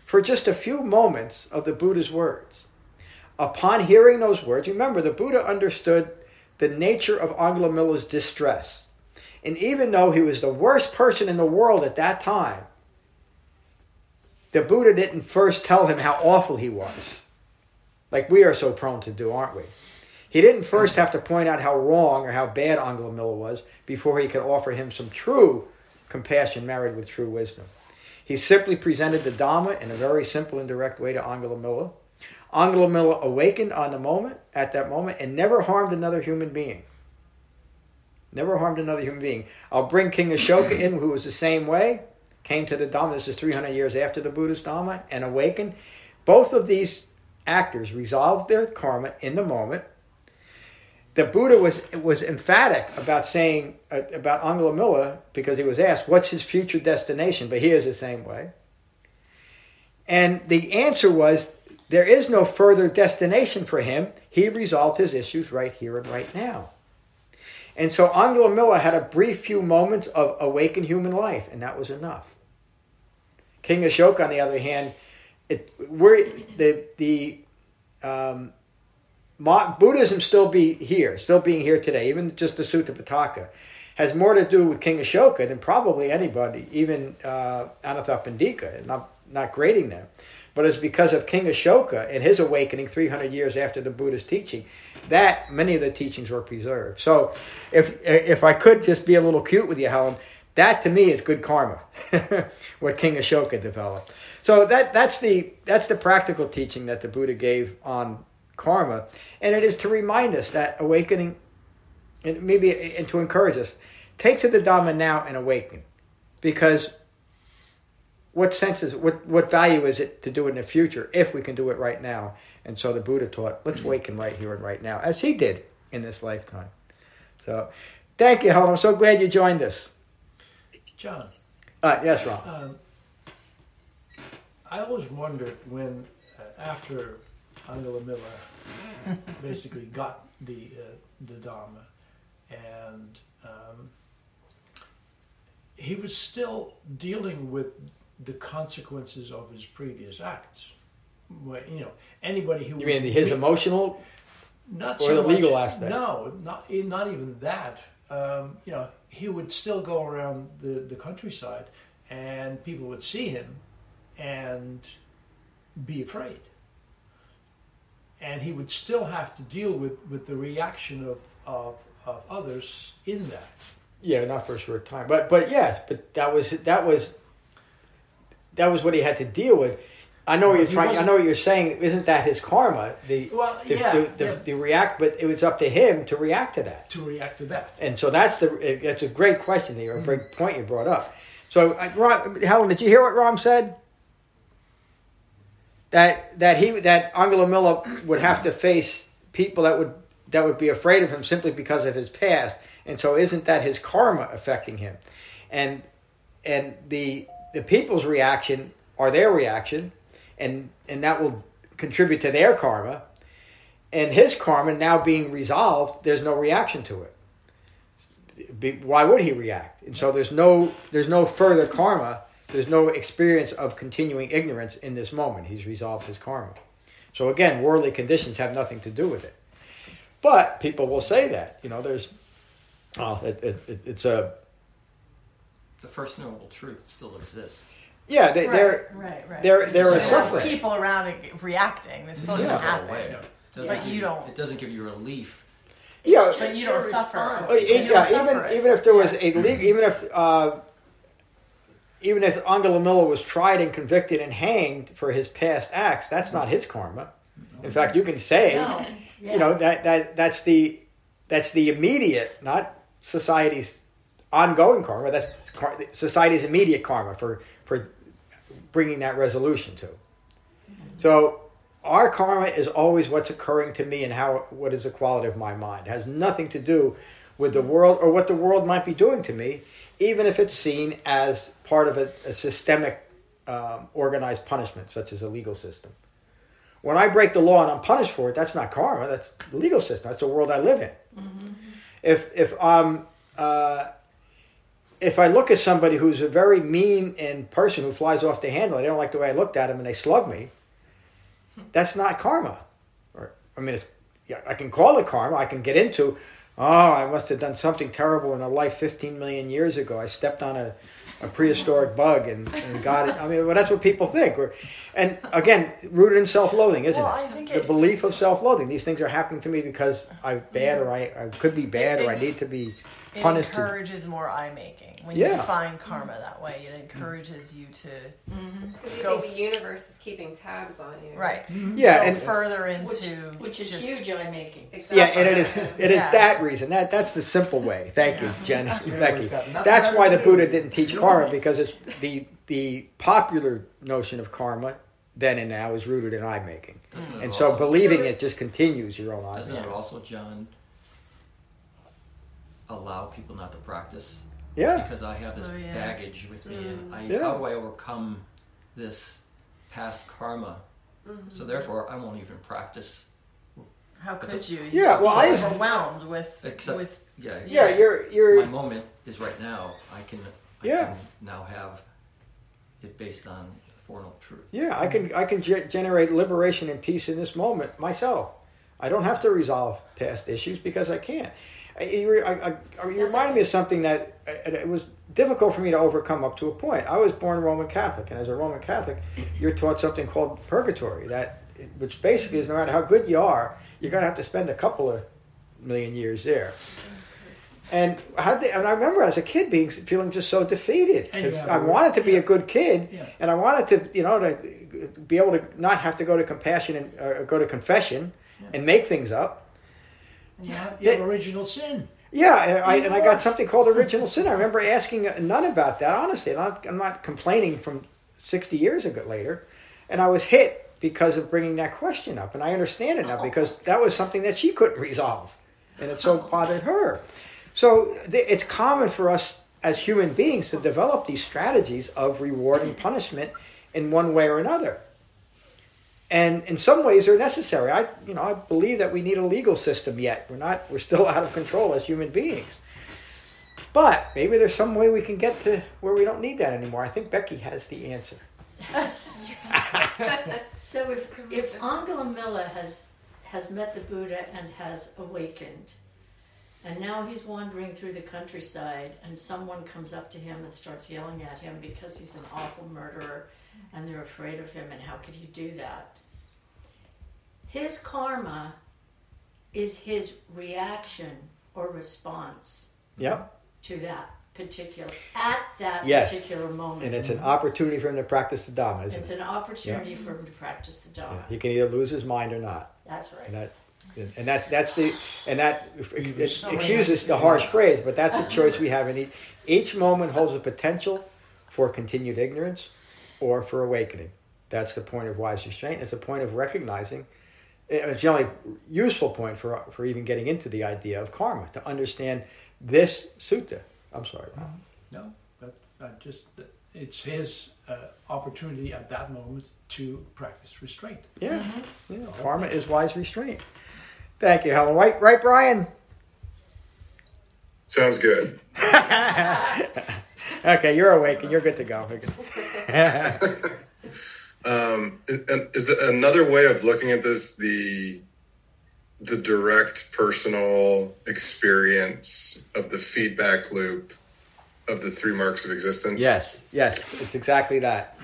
for just a few moments of the Buddha's words. Upon hearing those words, remember, the Buddha understood the nature of Angulimala's distress. And even though he was the worst person in the world at that time, the Buddha didn't first tell him how awful he was, like we are so prone to do, aren't we? He didn't first have to point out how wrong or how bad Angulimala was before he could offer him some true compassion married with true wisdom. He simply presented the Dhamma in a very simple and direct way to Angulimala. Angulimala awakened on the moment, at that moment, and never harmed another human being. Never harmed another human being. I'll bring King Ashoka in, who was the same way, came to the Dhamma. This is three hundred years after the Buddhist Dhamma, and awakened. Both of these actors resolved their karma in the moment. The Buddha was was emphatic about saying, uh, about Angulimala, because he was asked, what's his future destination? But he is the same way. And the answer was, there is no further destination for him. He resolved his issues right here and right now. And so Angulimala had a brief few moments of awakened human life, and that was enough. King Ashoka, on the other hand, it, we're, the the um, Buddhism still be here, still being here today, even just the Sutta Pitaka, has more to do with King Ashoka than probably anybody, even uh, Anathapandika, not, not grading them. But it's because of King Ashoka and his awakening three hundred years after the Buddha's teaching that many of the teachings were preserved. So if if I could just be a little cute with you, Helen, that to me is good karma, what King Ashoka developed. So that that's the that's the practical teaching that the Buddha gave on karma. And it is to remind us that awakening, and maybe and to encourage us, take to the Dhamma now and awaken, because what sense is it, what, what value is it to do it in the future if we can do it right now? And so the Buddha taught, let's waken right here and right now, as he did in this lifetime. So, thank you, Helen. I'm so glad you joined us. John. Uh, yes, Ron. Um, I always wondered when, uh, after Angulimala basically got the uh, the Dhamma, and um, he was still dealing with the consequences of his previous acts. Well, you know, anybody who... You mean his re- emotional not or so the much, legal aspect? No, not not even that. Um, you know, he would still go around the, the countryside and people would see him and be afraid. And he would still have to deal with, with the reaction of, of, of others in that. Yeah, not for a short time. But but yes, but that was... that was That was what he had to deal with. I know well, what you're trying. I know what you're saying. Isn't that his karma? The well, the, yeah, the, the, yeah. the react, but it was up to him to react to that. To react to that. And so that's the. That's a great question here. A mm-hmm. great point you brought up. So, uh, Ram, Helen, did you hear what Ram said? That that he that Angulimala would have to face people that would that would be afraid of him simply because of his past. And so, isn't that his karma affecting him? And and the. The people's reaction are their reaction, and, and that will contribute to their karma. And his karma now being resolved, there's no reaction to it. Be, why would he react? And so there's no there's no further karma. There's no experience of continuing ignorance in this moment. He's resolved his karma. So again, worldly conditions have nothing to do with it. But people will say that, you know, there's oh, it, it, it, it's a. The First Noble Truth still exists. Yeah, they, right, they're right, right. They're they're so suffering. People around reacting. This still doesn't yeah. happen. No, doesn't but you, you don't. It doesn't give you relief. It's yeah, but you don't suffer. Yeah, even even if there was a legal, even if uh, even if Angulimala was tried and convicted and hanged for his past acts, that's not his karma. In fact, you can say, no. yeah. you know, that, that that's the that's the immediate, not society's ongoing karma. That's society's immediate karma for for bringing that resolution to. So our karma is always what's occurring to me and how what is the quality of my mind. It has nothing to do with the world or what the world might be doing to me, even if it's seen as part of a, a systemic um, organized punishment, such as a legal system. When I break the law and I'm punished for it, that's not karma. That's the legal system. That's the world I live in. Mm-hmm. If if um uh, if I look at somebody who's a very mean and person who flies off the handle, I don't like the way I looked at him, and they slug me. That's not karma. Or I mean, it's, yeah, I can call it karma. I can get into, oh, I must have done something terrible in a life fifteen million years ago. I stepped on a. a prehistoric bug and, and got it. I mean, well, that's what people think. We're, and again, rooted in self-loathing, isn't well, it? I think the it, belief of self-loathing. These things are happening to me because I'm bad, yeah. or I, I could be bad, it, or I need to be punished. It encourages to, more eye-making. When yeah. you define karma that way, it encourages you to... Because mm-hmm. you think the universe is keeping tabs on you. Right. Mm-hmm. Yeah. Go and further into... Which, which is just, huge eye-making. Exactly. Yeah, and it is It yeah. is that reason. That That's the simple way. Thank you, Jen, Becky. That's why the Buddha didn't teach karma, because it's the the popular notion of karma then and now is rooted in eye-making. And also, so believing so it, it just continues your own eye-making. Doesn't it also, John, allow people not to practice... Yeah. Because I have this oh, yeah. baggage with me, mm-hmm. and I, yeah. how do I overcome this past karma? Mm-hmm. So therefore, I won't even practice. How could the, you? Yeah, well, I'm overwhelmed with except, with yeah, yeah, yeah. You're you're my moment is right now. I can I yeah can now have it based on the Four Noble Truths. Yeah, I can I can ge- generate liberation and peace in this moment myself. I don't have to resolve past issues because I can't. You, I, I, you remind me of something that it was difficult for me to overcome up to a point. I was born Roman Catholic, and as a Roman Catholic, you're taught something called purgatory, that which basically is no matter how good you are, you're going to have to spend a couple of million years there. And how they, and I remember as a kid being feeling just so defeated. Because yeah, I wanted to be yeah. a good kid, yeah. and I wanted to, you know, to be able to not have to go to compassion and or go to confession yeah. and make things up. Yeah, your yeah. original sin. Yeah, and I, and I got something called original sin. I remember asking a nun about that, honestly. I'm not, I'm not complaining from sixty years ago later. And I was hit because of bringing that question up. And I understand it now oh. because that was something that she couldn't resolve. And it so bothered her. So th- it's common for us as human beings to develop these strategies of reward and punishment in one way or another. And in some ways, they're necessary. I, you know, I believe that we need a legal system yet. We're not. We're still out of control as human beings. But maybe there's some way we can get to where we don't need that anymore. I think Becky has the answer. So if if Angulimala has has met the Buddha and has awakened, and now he's wandering through the countryside, and someone comes up to him and starts yelling at him because he's an awful murderer, and they're afraid of him, and how could he do that? His karma is his reaction or response yep. to that particular, at that yes. particular moment. And it's an opportunity for him to practice the Dhamma, isn't it's it? It's an opportunity yeah. for him to practice the Dhamma. Yeah. He can either lose his mind or not. That's right. And, that, and that, that's the, and that it excuses the harsh phrase, but that's the choice we have. And each, each moment holds a potential for continued ignorance or for awakening. That's the point of wise restraint. It's a point of recognizing. It's the only useful point for for even getting into the idea of karma, to understand this sutta. I'm sorry, Ron. No, that's uh, just, it's his uh, opportunity at that moment to practice restraint. Yeah, mm-hmm. yeah. Karma is wise restraint. Thank you, Helen. Right, right, Brian? Sounds good. Okay, you're awake and you're good to go. um, is, is another way of looking at this the the direct personal experience of the feedback loop of the three marks of existence? Yes, yes, it's exactly that.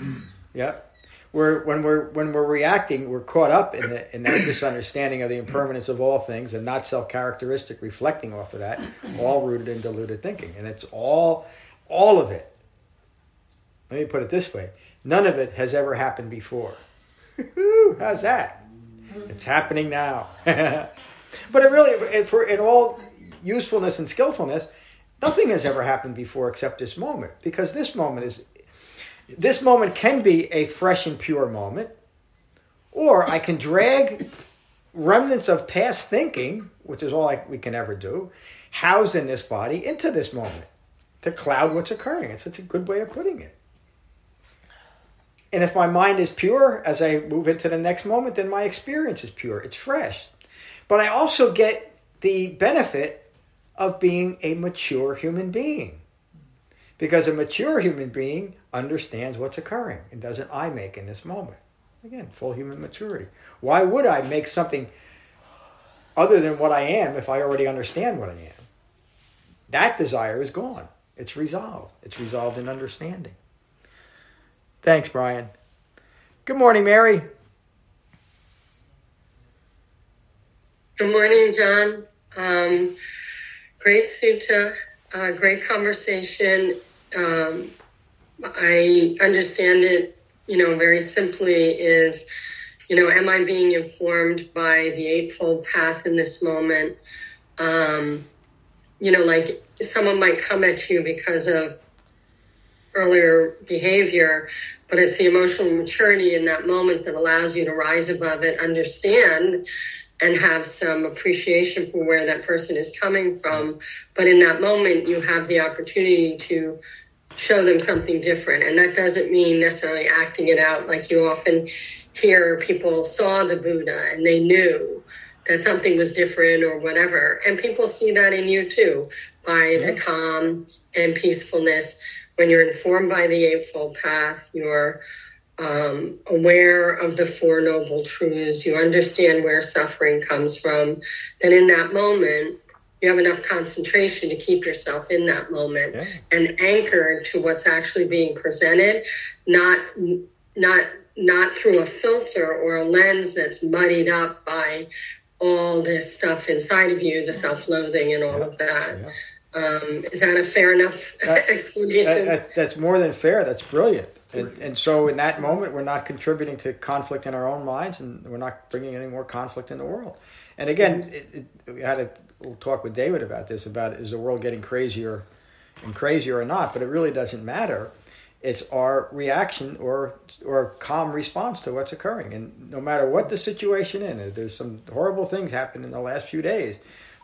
Yep. We're when we're when we're reacting, we're caught up in the, in that misunderstanding of the impermanence of all things and not self-characteristic, reflecting off of that, all rooted in deluded thinking, and it's all. All of it Let me put it this way. None of it has ever happened before. How's that? It's happening now. But it really, for in all usefulness and skillfulness, nothing has ever happened before except this moment. Because this moment is, this moment can be a fresh and pure moment, or I can drag remnants of past thinking, which is all I, we can ever do, housed in this body, into this moment to cloud what's occurring. It's such a good way of putting it. And if my mind is pure, as I move into the next moment, then my experience is pure. It's fresh. But I also get the benefit of being a mature human being. Because a mature human being understands what's occurring and doesn't I make in this moment. Again, full human maturity. Why would I make something other than what I am if I already understand what I am? That desire is gone. It's resolved. It's resolved in understanding. Thanks, Brian. Good morning, Mary. Good morning, John. Um, great sutta, uh, great conversation. Um, I understand it, you know, very simply is, you know, am I being informed by the Eightfold Path in this moment? Um, you know, like someone might come at you because of earlier behavior, but it's the emotional maturity in that moment that allows you to rise above it, understand, and have some appreciation for where that person is coming from. But in that moment, you have the opportunity to show them something different. And that doesn't mean necessarily acting it out. Like you often hear, people saw the Buddha and they knew that something was different or whatever. And people see that in you too, by the calm and peacefulness. When you're informed by the Eightfold Path, you're um, aware of the Four Noble Truths, you understand where suffering comes from, then in that moment, you have enough concentration to keep yourself in that moment yeah. and anchor to what's actually being presented, not not not through a filter or a lens that's muddied up by all this stuff inside of you, the self-loathing and all yeah. of that. Yeah. Um, is that a fair enough that, explanation? That, that, that's more than fair. That's brilliant. And, and so in that moment, we're not contributing to conflict in our own minds, and we're not bringing any more conflict in the world. And again, mm-hmm. it, it, we had a little talk with David about this, about is the world getting crazier and crazier or not, but it really doesn't matter. It's our reaction or or calm response to what's occurring. And no matter what the situation is, there's some horrible things happened in the last few days.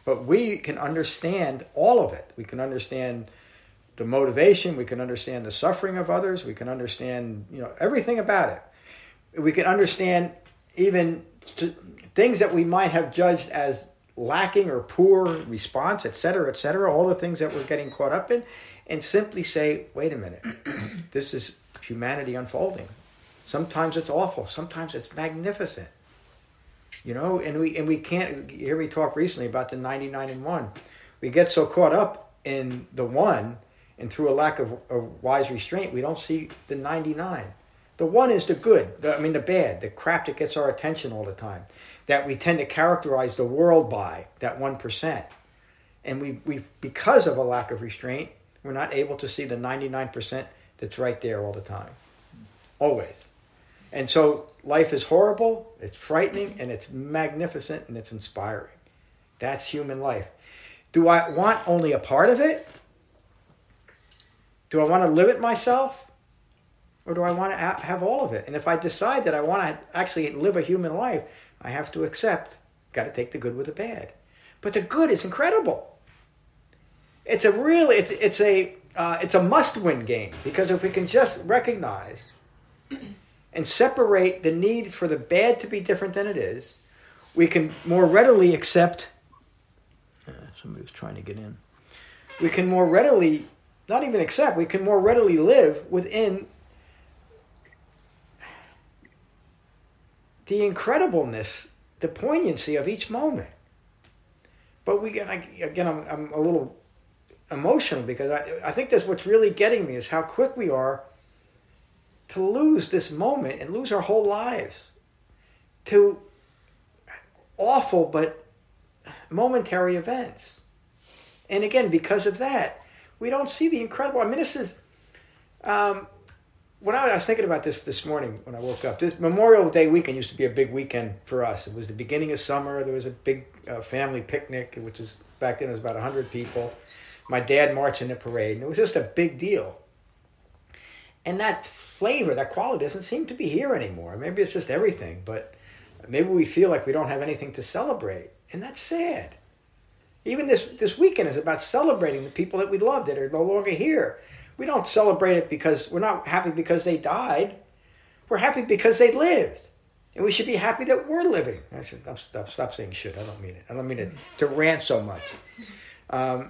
But we can understand all of it. We can understand the motivation. We can understand the suffering of others. We can understand, you know, everything about it. We can understand even things that we might have judged as lacking or poor response, et cetera, et cetera, all the things that we're getting caught up in, and simply say, wait a minute, this is humanity unfolding. Sometimes it's awful. Sometimes it's magnificent. You know, and we and we can't, you hear me talk recently about the ninety-nine and one. We get so caught up in the one, and through a lack of, of wise restraint, we don't see the ninety-nine. The one is the good, the, I mean the bad, the crap that gets our attention all the time, that we tend to characterize the world by, that one percent. And we, we because of a lack of restraint, we're not able to see the ninety-nine percent that's right there all the time, always. And so life is horrible, it's frightening, and it's magnificent, and it's inspiring. That's human life. Do I want only a part of it? Do I want to limit myself? Or do I want to have all of it? And if I decide that I want to actually live a human life, I have to accept, got to take the good with the bad. But the good is incredible. It's a really, it's, it's a, uh, it's a must-win game, because if we can just recognize and separate the need for the bad to be different than it is, we can more readily accept, uh, somebody was trying to get in, we can more readily, not even accept, we can more readily live within the incredibleness, the poignancy of each moment. But we, again, I'm, I'm a little emotional, because I, I think that's what's really getting me, is how quick we are to lose this moment and lose our whole lives to awful but momentary events. And again, because of that, we don't see the incredible. I mean, this is um, when I was thinking about this this morning when I woke up, this Memorial Day weekend used to be a big weekend for us. It was the beginning of summer. There was a big uh, family picnic, which was back then it was about one hundred people. My dad marched in the parade, and it was just a big deal. And that flavor, that quality doesn't seem to be here anymore. Maybe it's just everything, but maybe we feel like we don't have anything to celebrate, and that's sad. Even this, this weekend is about celebrating the people that we love that are no longer here. We don't celebrate it because we're not happy because they died. We're happy because they lived. And we should be happy that we're living. I should stop, stop saying shit. I don't mean it. I don't mean it to rant so much. Um,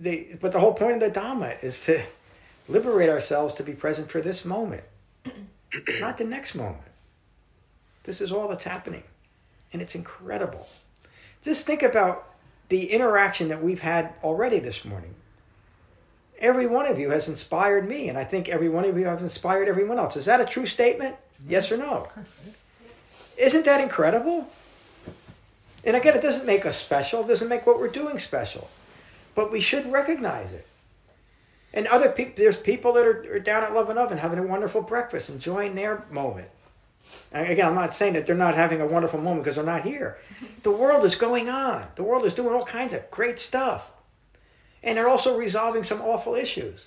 they, but the whole point of the Dhamma is to liberate ourselves to be present for this moment, not the next moment. This is all that's happening. And it's incredible. Just think about the interaction that we've had already this morning. Every one of you has inspired me, and I think every one of you has inspired everyone else. Is that a true statement? Mm-hmm. Yes or no? Isn't that incredible? And again, it doesn't make us special. It doesn't make what we're doing special. But we should recognize it. And other people, there's people that are, are down at Love and Oven having a wonderful breakfast, enjoying their moment. And again, I'm not saying that they're not having a wonderful moment because they're not here. The world is going on. The world is doing all kinds of great stuff. And they're also resolving some awful issues.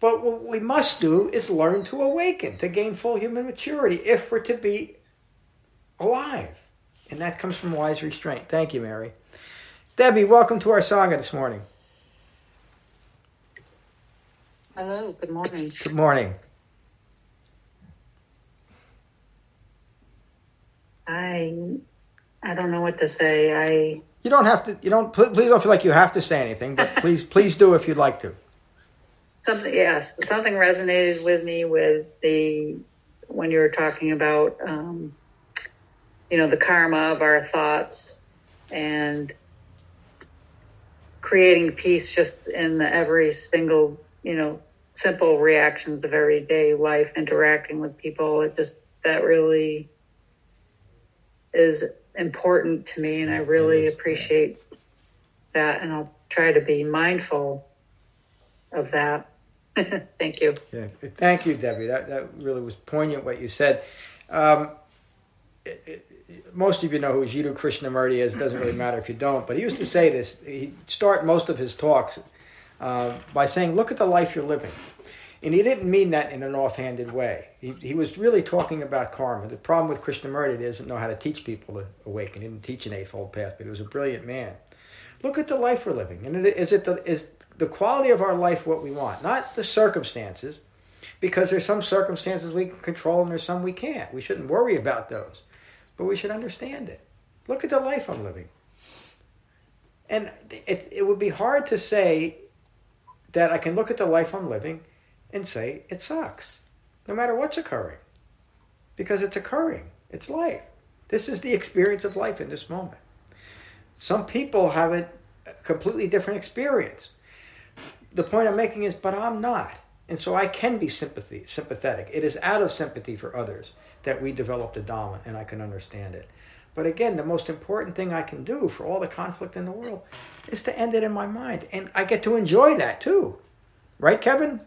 But what we must do is learn to awaken, to gain full human maturity if we're to be alive. And that comes from wise restraint. Thank you, Mary. Debbie, welcome to our Sangha this morning. Hello, good morning. Good morning. I I don't know what to say. I You don't have to, you don't, please don't feel like you have to say anything, but please, please do if you'd like to. Something, yes, something resonated with me with the, when you were talking about, um, you know, the karma of our thoughts and creating peace just in the every single, you know, simple reactions of everyday life, interacting with people. It just, that really is important to me, and I really appreciate that, and I'll try to be mindful of that. Thank you. Yeah. Thank you, Debbie. That that really was poignant what you said. Um, it, it, most of you know who Jiddu Krishnamurti is. It doesn't really matter if you don't, but he used to say this. He'd start most of his talks uh, by saying, look at the life you're living. And he didn't mean that in an offhanded way. He he was really talking about karma. The problem with Krishnamurti, he doesn't know how to teach people to awaken. He didn't teach an Eightfold Path, but he was a brilliant man. Look at the life we're living. And it, is it the, is the quality of our life what we want? Not the circumstances, because there's some circumstances we can control and there's some we can't. We shouldn't worry about those, but we should understand it. Look at the life I'm living. And it it would be hard to say that I can look at the life I'm living and say, it sucks, no matter what's occurring. Because it's occurring. It's life. This is the experience of life in this moment. Some people have a completely different experience. The point I'm making is, but I'm not. And so I can be sympathy, sympathetic. It is out of sympathy for others that we develop the Dhamma, and I can understand it. But again, the most important thing I can do for all the conflict in the world is to end it in my mind. And I get to enjoy that too. Right, Kevin?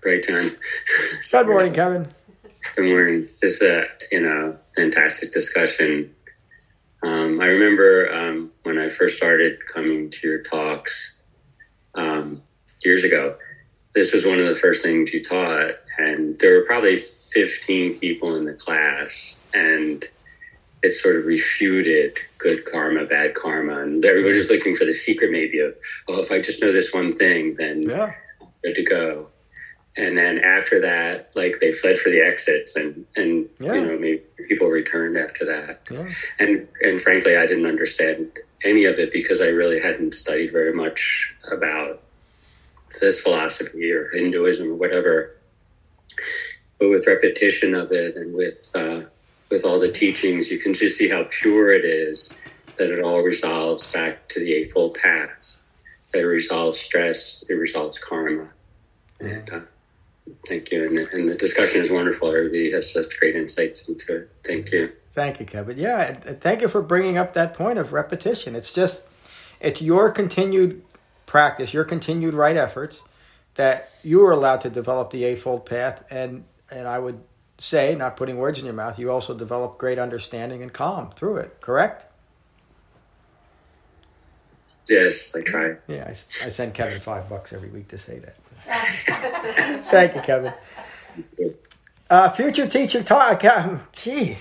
Great time. Good morning, Kevin. Good morning. This is a you know fantastic discussion. Um, I remember um, when I first started coming to your talks um, years ago. This was one of the first things you taught, and there were probably fifteen people in the class, and it sort of refuted good karma, bad karma, and everybody was looking for the secret, maybe of oh, if I just know this one thing, then yeah. I'm good to go. And then after that, like they fled for the exits, and, and yeah. you know, maybe people returned after that. Yeah. And and frankly, I didn't understand any of it because I really hadn't studied very much about this philosophy or Hinduism or whatever. But with repetition of it and with uh, with all the teachings, you can just see how pure it is, that it all resolves back to the Eightfold Path. That it resolves stress, it resolves karma. Yeah. And, uh, Thank you. And, and the discussion is wonderful. Everybody has such great insights into it. Thank you. Thank you, Kevin. Yeah, thank you for bringing up that point of repetition. It's just, it's your continued practice, your continued right efforts, that you are allowed to develop the Eightfold Path. And, and I would say, not putting words in your mouth, you also develop great understanding and calm through it, correct? Yes, I try. Yeah, I, I send Kevin five bucks every week to say that. Thank you, Kevin. Uh, future teacher talk. Jeez.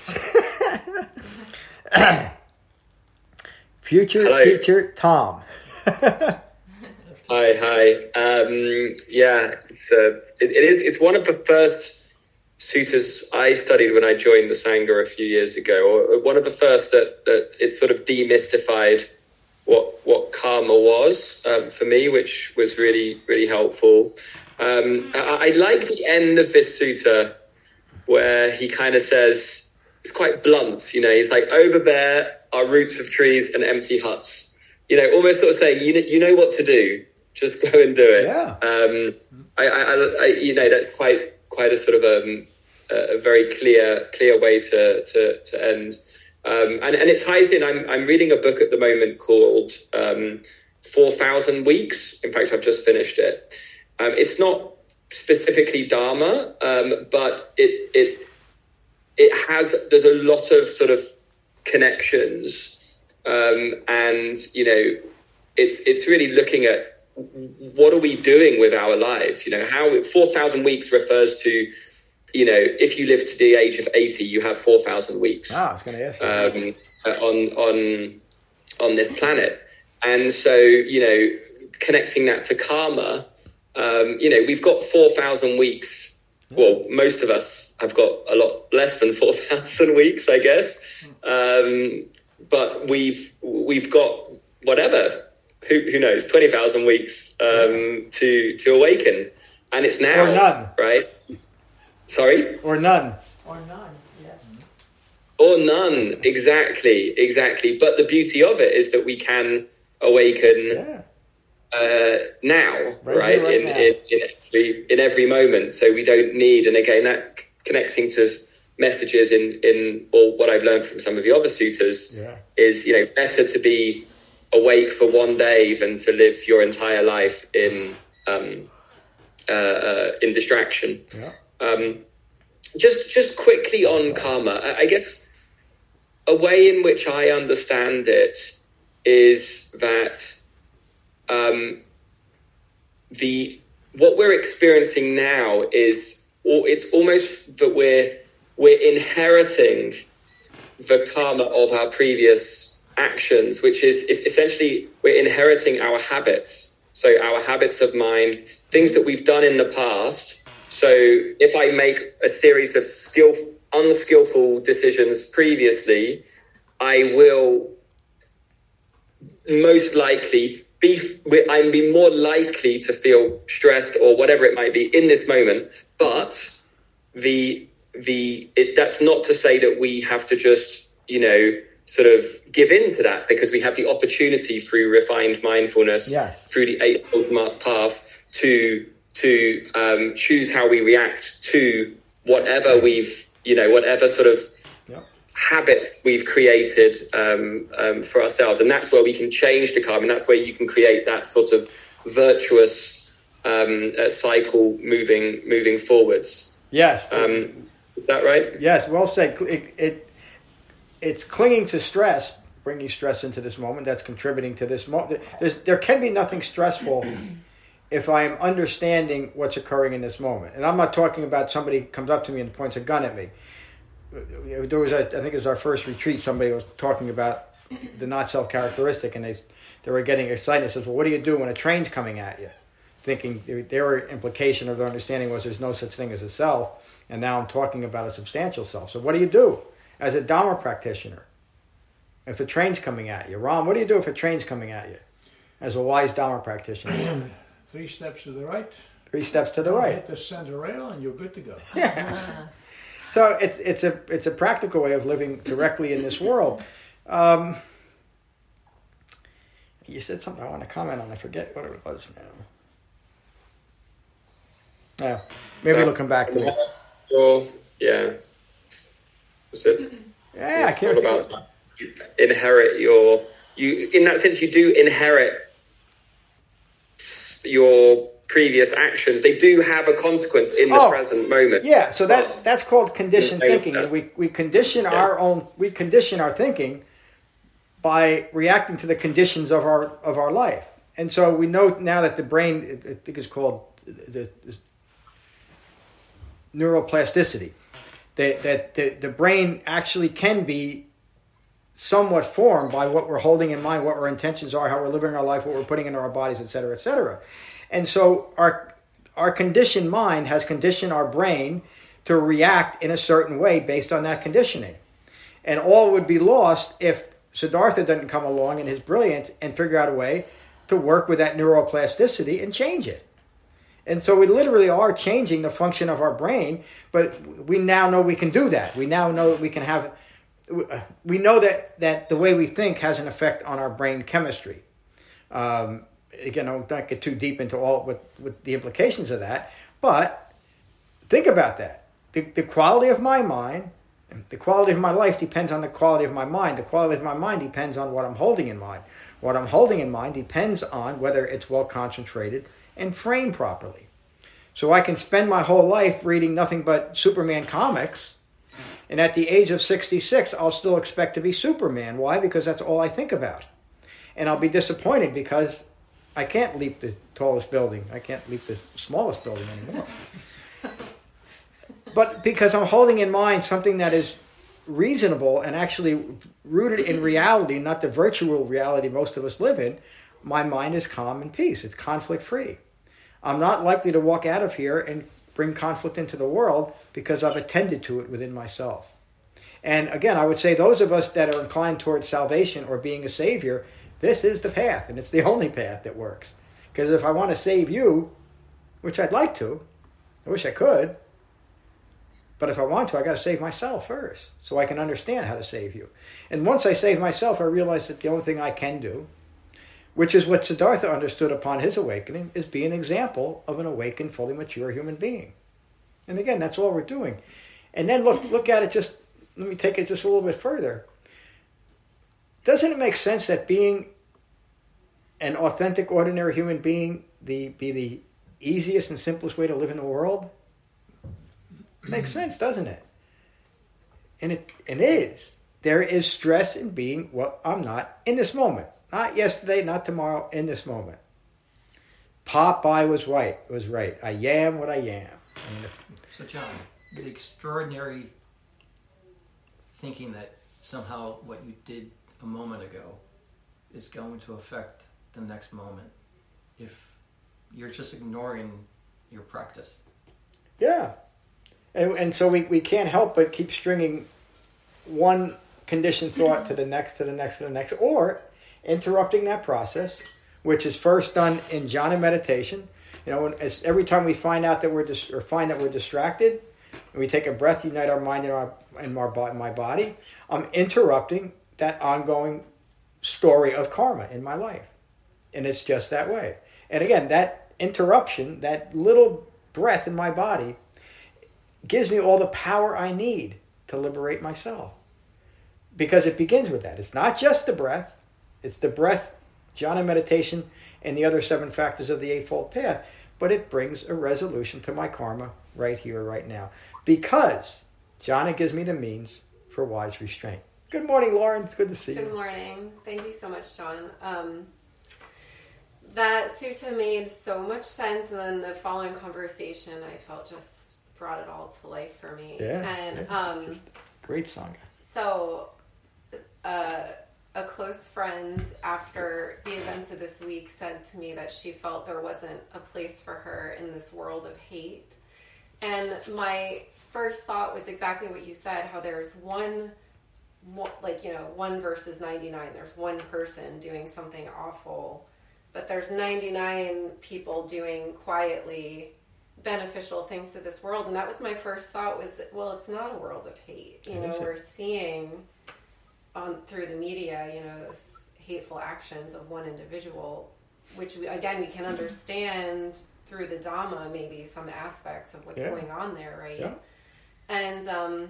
Future Hello. Teacher Tom. hi, hi. Um, yeah, it's a, it, it is. It's one of the first suttas I studied when I joined the Sangha a few years ago, or one of the first that, that it sort of demystified what what karma was um, for me, which was really really helpful. Um, I, I like the end of this sutta where he kind of says. It's quite blunt, you know, he's like, over there are roots of trees and empty huts, you know, almost sort of saying, you know, you know what to do, just go and do it. Yeah. Um, I, I, I, you know, that's quite, quite a sort of um, a very clear, clear way to, to, to end. Um, and, and it ties in, I'm, I'm reading a book at the moment called um, four thousand Weeks. In fact, I've just finished it. Um, it's not specifically Dharma, um, but it, it, It has, there's a lot of sort of connections um, and, you know, it's it's really looking at what are we doing with our lives? You know, how four thousand weeks refers to, you know, if you live to the age of eighty, you have four thousand weeks ah, um, on, on, on this planet. And so, you know, connecting that to karma, um, you know, we've got four thousand weeks. Well, most of us have got a lot less than four thousand weeks, I guess. Um, but we've we've got whatever, who, who knows, twenty thousand weeks um, to to awaken. And it's now. Or none. Right? Sorry? Or none. Or none, yes. Or none, exactly, exactly. But the beauty of it is that we can awaken yeah. Uh, now, right, right? right in, now. In, in, every, in every moment. So we don't need, and again, that connecting to messages in, in or what I've learned from some of the other suttas yeah. is, you know, better to be awake for one day than to live your entire life in um, uh, uh, in distraction. Yeah. Um, just, just quickly on karma, I, I guess a way in which I understand it is that Um, the what we're experiencing now is it's almost that we're we're inheriting the karma of our previous actions, which is, is essentially we're inheriting our habits. So our habits of mind, things that we've done in the past. So if I make a series of skillful, unskillful decisions previously, I will most likely. Be, I'd be more likely to feel stressed or whatever it might be in this moment. But the the it, that's not to say that we have to just, you know, sort of give in to that, because we have the opportunity through refined mindfulness, yeah. through the Eightfold Path, to to um, choose how we react to whatever we've, you know, whatever sort of habits we've created um, um, for ourselves. And that's where we can change the karma. And that's where you can create that sort of virtuous um, uh, cycle moving moving forwards. Yes. Um, is that right? Yes, well said. It, it, it's clinging to stress, bringing stress into this moment, that's contributing to this moment. There can be nothing stressful if I am understanding what's occurring in this moment. And I'm not talking about somebody comes up to me and points a gun at me. There was, a, I think, it was our first retreat. Somebody was talking about the not self characteristic, and they they were getting excited. And says, "Well, what do you do when a train's coming at you?" Thinking their implication of their understanding was there's no such thing as a self, and now I'm talking about a substantial self. So, what do you do as a Dharma practitioner if a train's coming at you, Ram? What do you do if a train's coming at you as a wise Dharma practitioner? Three steps to the right. Three steps to the right. Hit the center rail, and you're good to go. Yeah. So it's it's a it's a practical way of living directly in this world. Um, you said something I want to comment on. I forget what it was now. Yeah, maybe it'll come back to me. Yeah, that's it. Yeah, I care about you inherit your you in that sense you do inherit your previous actions. They do have a consequence in the oh, present moment. Yeah, so that that's called conditioned thinking. And we we condition yeah. our own we condition our thinking by reacting to the conditions of our of our life. And so we know now that the brain, I think it's called the, the neuroplasticity, that, that the, the brain actually can be somewhat formed by what we're holding in mind, what our intentions are, how we're living our life, what we're putting into our bodies, et cetera, et cetera. And so our our conditioned mind has conditioned our brain to react in a certain way based on that conditioning. And all would be lost if Siddhartha doesn't come along in his brilliance and figure out a way to work with that neuroplasticity and change it. And so we literally are changing the function of our brain, but we now know we can do that. We now know that we can have, we know that, that the way we think has an effect on our brain chemistry. Um, again, I don't get too deep into all with, with the implications of that, but think about that. The, the quality of my mind, the quality of my life depends on the quality of my mind. The quality of my mind depends on what I'm holding in mind. What I'm holding in mind depends on whether it's well concentrated and framed properly. So I can spend my whole life reading nothing but Superman comics, and at the age of sixty-six, I'll still expect to be Superman. Why? Because that's all I think about. And I'll be disappointed because I can't leap the tallest building. I can't leap the smallest building anymore. But because I'm holding in mind something that is reasonable and actually rooted in reality, not the virtual reality most of us live in, my mind is calm and peace. It's conflict free. I'm not likely to walk out of here and bring conflict into the world because I've attended to it within myself. And again, I would say those of us that are inclined towards salvation or being a savior, this is the path, and it's the only path that works. Because if I want to save you, which I'd like to, I wish I could, but if I want to, I got to save myself first so I can understand how to save you. And once I save myself, I realize that the only thing I can do, which is what Siddhartha understood upon his awakening, is be an example of an awakened, fully mature human being. And again, that's all we're doing. And then look look at it just, let me take it just a little bit further. Doesn't it make sense that being an authentic, ordinary human being the be the easiest and simplest way to live in the world? Makes sense, doesn't it? And it it is. There is stress in being what I'm not in this moment. Not yesterday, not tomorrow, in this moment. Popeye was right. Was right. I am what I am. So John, the extraordinary thinking that somehow what you did a moment ago is going to affect the next moment if you're just ignoring your practice. Yeah. And, and so we, we can't help but keep stringing one conditioned thought to the next, to the next, to the next, or interrupting that process, which is first done in jhana meditation. You know, as every time we find out that we're dis- or find that we're distracted, and we take a breath, unite our mind and our and our, my body, I'm interrupting that ongoing story of karma in my life, and it's just that way. And again, that interruption, that little breath in my body, gives me all the power I need to liberate myself. Because it begins with that. It's not just the breath. It's the breath, jhana meditation, and the other seven factors of the Eightfold Path. But it brings a resolution to my karma right here, right now. Because jhana gives me the means for wise restraint. Good morning, Lauren. It's good to see you. Good morning. Thank you so much, John. Um, that sutta made so much sense. And then the following conversation, I felt just brought it all to life for me. Yeah, and yeah. Um, great song. So uh, a close friend after the events of this week said to me that she felt there wasn't a place for her in this world of hate. And my first thought was exactly what you said, how there's one, one like, you know, one versus ninety-nine. There's one person doing something awful, but there's ninety-nine people doing quietly beneficial things to this world. And that was my first thought, was, well, it's not a world of hate. You know, we're seeing on through the media, you know, this hateful actions of one individual, which we, again, we can understand through the Dhamma, maybe some aspects of what's yeah. going on there, right? Yeah. And um,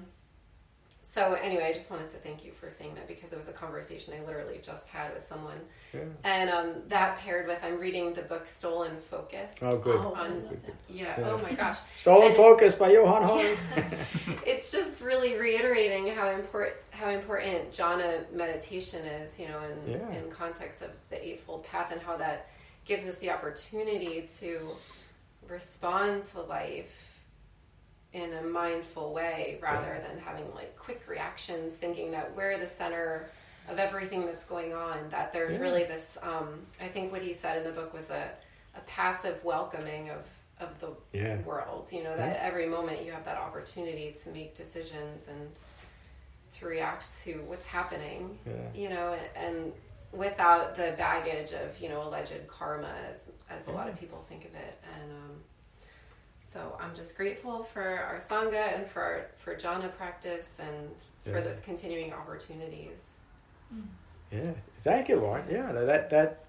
So anyway, I just wanted to thank you for saying that, because it was a conversation I literally just had with someone. Yeah. And um, that paired with, I'm reading the book Stolen Focus. Oh, good. Oh, on, good, good. Yeah, yeah, oh my gosh. Stolen and Focus by Johan Hart. It's just really reiterating how important how important jhana meditation is, you know, in, yeah. in context of the Eightfold Path, and how that gives us the opportunity to respond to life in a mindful way, rather yeah. than having like quick reactions, thinking that we're the center of everything that's going on, that there's yeah. really this, um, I think what he said in the book was a, a passive welcoming of, of the yeah. world, you know, that yeah. every moment you have that opportunity to make decisions and to react to what's happening, yeah. you know, and, and without the baggage of, you know, alleged karma, as, as a yeah. lot of people think of it. And, um, so I'm just grateful for our Sangha and for our, for jhana practice, and for yeah. those continuing opportunities. Yeah, thank you, Lauren. Yeah, that that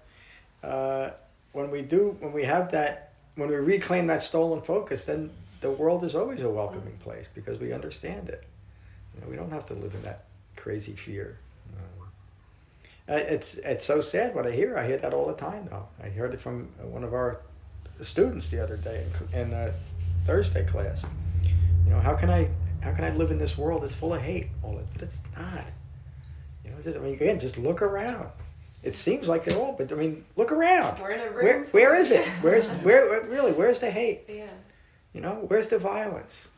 uh, when we do, when we have that, when we reclaim that stolen focus, then the world is always a welcoming place, because we understand it. You know, we don't have to live in that crazy fear. Uh, it's it's so sad what I hear. I hear that all the time, though. I heard it from one of our students the other day in the Thursday class. You know, how can I how can I live in this world that's full of hate? All it, but it's not. You know, just, I mean, again, just look around. It seems like they're all, but I mean, look around. We're in a room. Where, where is it? Where's where? Really, where's the hate? Yeah. You know, where's the violence?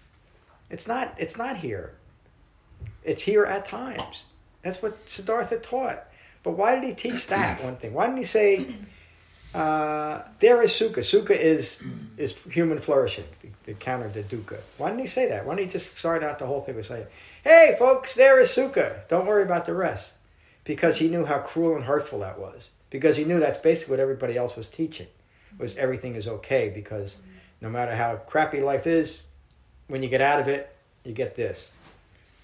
It's not. It's not here. It's here at times. That's what Siddhartha taught. But why did he teach that one thing? Why didn't he say? Uh, there is sukha. Sukha is is human flourishing, the, the counter to dukkha. Why didn't he say that? Why didn't he just start out the whole thing with saying, hey, folks, there is sukha. Don't worry about the rest. Because he knew how cruel and hurtful that was. Because he knew that's basically what everybody else was teaching, was everything is okay, because no matter how crappy life is, when you get out of it, you get this.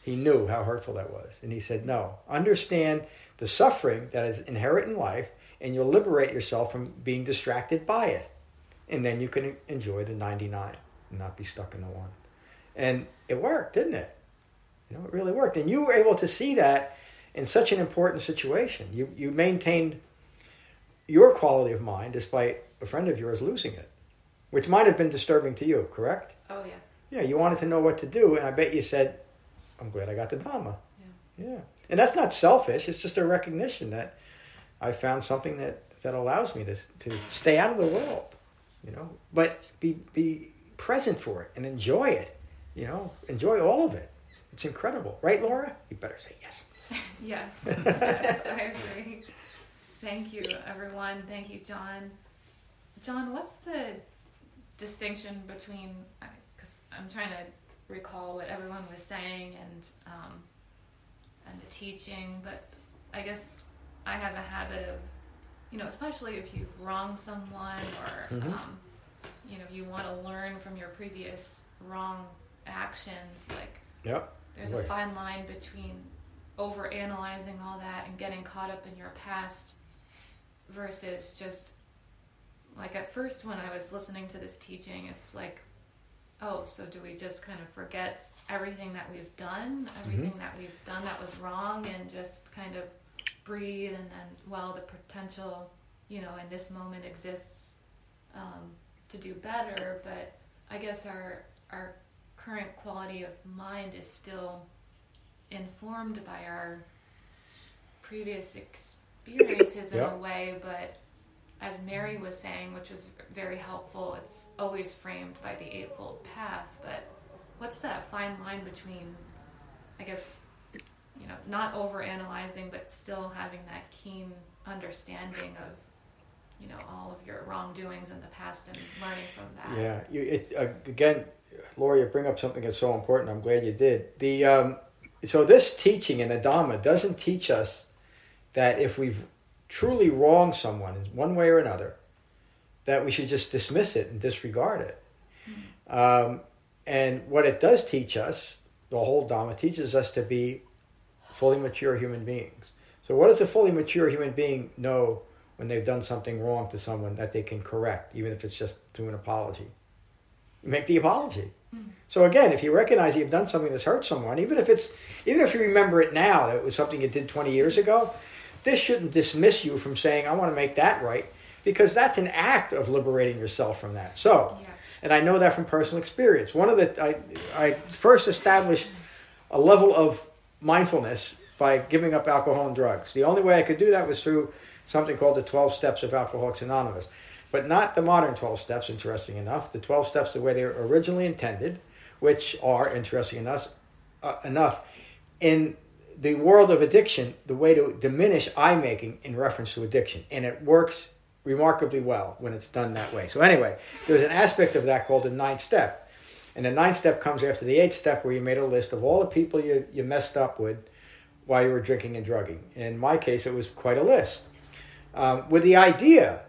He knew how hurtful that was. And he said, no, understand the suffering that is inherent in life, and you'll liberate yourself from being distracted by it. And then you can enjoy the ninety-nine and not be stuck in the one. And it worked, didn't it? You know, it really worked. And you were able to see that in such an important situation. You you maintained your quality of mind despite a friend of yours losing it, which might have been disturbing to you, correct? Oh, yeah. Yeah, you wanted to know what to do, and I bet you said, I'm glad I got the Dhamma. Yeah. Yeah. And that's not selfish. It's just a recognition that I found something that, that allows me to to stay out of the world, you know, but be be present for it and enjoy it, you know, enjoy all of it. It's incredible. Right, Laura? You better say yes. Yes. Yes, I agree. Thank you, everyone. Thank you, John. John, what's the distinction between, because I'm trying to recall what everyone was saying and um, and the teaching, but I guess I have a habit of, you know, especially if you've wronged someone or, mm-hmm. um, you know, you want to learn from your previous wrong actions. Like, yep. there's right. a fine line between overanalyzing all that and getting caught up in your past versus just, like, at first when I was listening to this teaching, it's like, oh, so do we just kind of forget everything that we've done, everything mm-hmm. that we've done that was wrong, and just kind of breathe, and then, well, the potential, you know, in this moment exists um, to do better, but I guess our our current quality of mind is still informed by our previous experiences in yeah. a way, but as Mary was saying, which was very helpful, it's always framed by the Eightfold Path. But what's that fine line between, I guess, you know, not overanalyzing, but still having that keen understanding of, you know, all of your wrongdoings in the past and learning from that. Yeah, you, it, uh, again, Laura, you bring up something that's so important. I'm glad you did. The um, so this teaching in the Dhamma doesn't teach us that if we've truly wronged someone in one way or another, that we should just dismiss it and disregard it. Mm-hmm. Um, and what it does teach us, the whole Dhamma teaches us to be fully mature human beings. So what does a fully mature human being know when they've done something wrong to someone that they can correct, even if it's just through an apology? You make the apology. Mm-hmm. So again, if you recognize you've done something that's hurt someone, even if it's, even if you remember it now, that it was something you did twenty years ago, this shouldn't dismiss you from saying, I want to make that right, because that's an act of liberating yourself from that. So, yeah. And I know that from personal experience. One of the, I, I first established a level of mindfulness by giving up alcohol and drugs. The only way I could do that was through something called the twelve steps of Alcoholics Anonymous, but not the modern twelve steps, interesting enough. The twelve steps the way they were originally intended, which are, interesting enough, uh, enough, in the world of addiction, the way to diminish I-making in reference to addiction. And it works remarkably well when it's done that way. So anyway, there's an aspect of that called the ninth step. And the ninth step comes after the eighth step, where you made a list of all the people you, you messed up with while you were drinking and drugging. In my case, it was quite a list. Um, with the idea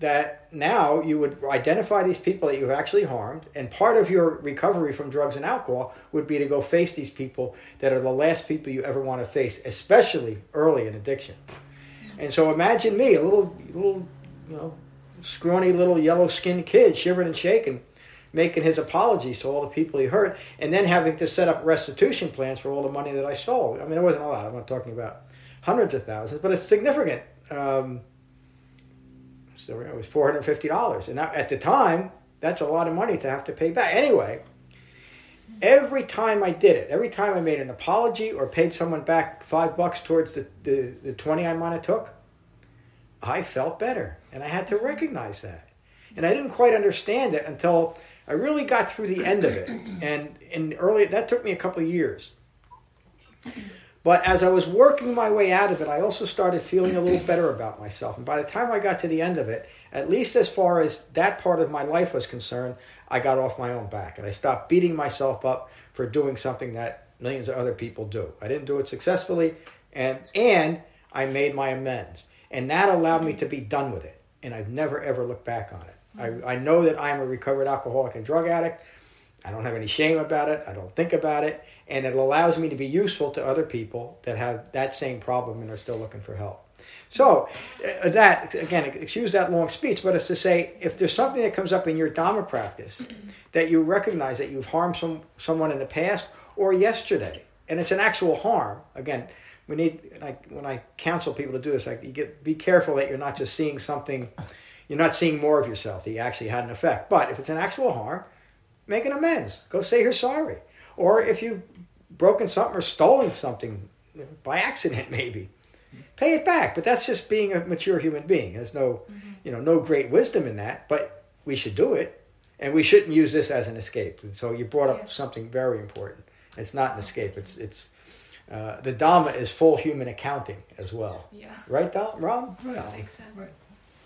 that now you would identify these people that you've actually harmed, and part of your recovery from drugs and alcohol would be to go face these people that are the last people you ever want to face, especially early in addiction. And so imagine me, a little, little, you know, scrawny little yellow-skinned kid, shivering and shaking, making his apologies to all the people he hurt, and then having to set up restitution plans for all the money that I stole. I mean, it wasn't a lot. I'm not talking about hundreds of thousands, but it's significant. Um, so it was four hundred fifty dollars. And that, at the time, that's a lot of money to have to pay back. Anyway, every time I did it, every time I made an apology or paid someone back five bucks towards the, the, the twenty I might have took, I felt better. And I had to recognize that. And I didn't quite understand it until I really got through the end of it. And in early, that took me a couple of years. But as I was working my way out of it, I also started feeling a little better about myself. And by the time I got to the end of it, at least as far as that part of my life was concerned, I got off my own back. And I stopped beating myself up for doing something that millions of other people do. I didn't do it successfully, and and I made my amends. And that allowed me to be done with it. And I've never, ever looked back on it. I, I know that I'm a recovered alcoholic and drug addict. I don't have any shame about it. I don't think about it. And it allows me to be useful to other people that have that same problem and are still looking for help. So uh, that, again, excuse that long speech, but it's to say, if there's something that comes up in your Dharma practice that you recognize that you've harmed some someone in the past or yesterday, and it's an actual harm, again, we need, and I, when I counsel people to do this, I, you get, be careful that you're not just seeing something, you're not seeing more of yourself, that you actually had an effect. But if it's an actual harm, make an amends. Go say you're sorry. Or if you've broken something or stolen something by accident, maybe, pay it back. But that's just being a mature human being. There's no, mm-hmm. you know, no great wisdom in that, but we should do it, and we shouldn't use this as an escape. And so you brought up yeah. something very important. It's not an escape. It's it's uh, the Dharma is full human accounting as well. Yeah. Right, Dom? Rom? Right. That makes sense. Right.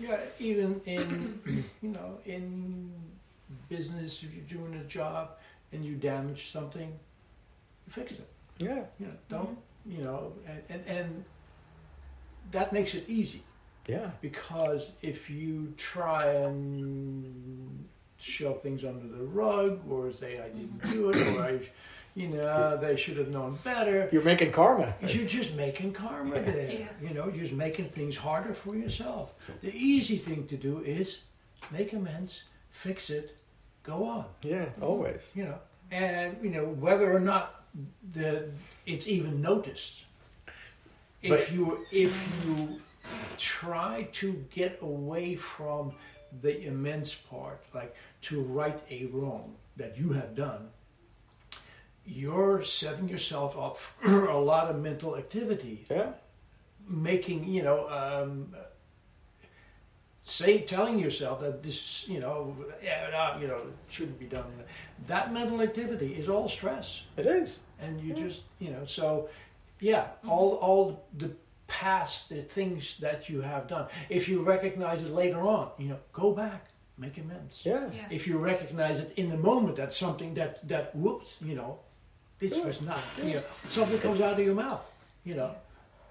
Yeah. Even in you know in business, if you're doing a job and you damage something, you fix it. Yeah. You know, don't, mm-hmm. you know, and, and, and that makes it easy. Yeah. Because if you try and shove things under the rug or say, I didn't do it, or I, you know, they should have known better. You're making karma. You're just making karma yeah. there. Yeah. You know, you're just making things harder for yourself. The easy thing to do is make amends, fix it, go on. Yeah, always. You know, and you know whether or not the it's even noticed. If but, you if you try to get away from the immense part, like to right a wrong that you have done, you're setting yourself up for a lot of mental activity. Yeah, making you know. Um, Say, telling yourself that this, you know, you know, shouldn't be done. That mental activity is all stress. It is, and you yeah. just, you know, so, yeah, mm-hmm. all all the past, the things that you have done. If you recognize it later on, you know, go back, make amends. Yeah. yeah. If you recognize it in the moment, that's something that that whoops, you know, this yeah. was not, yeah. you know, something comes out of your mouth, you know,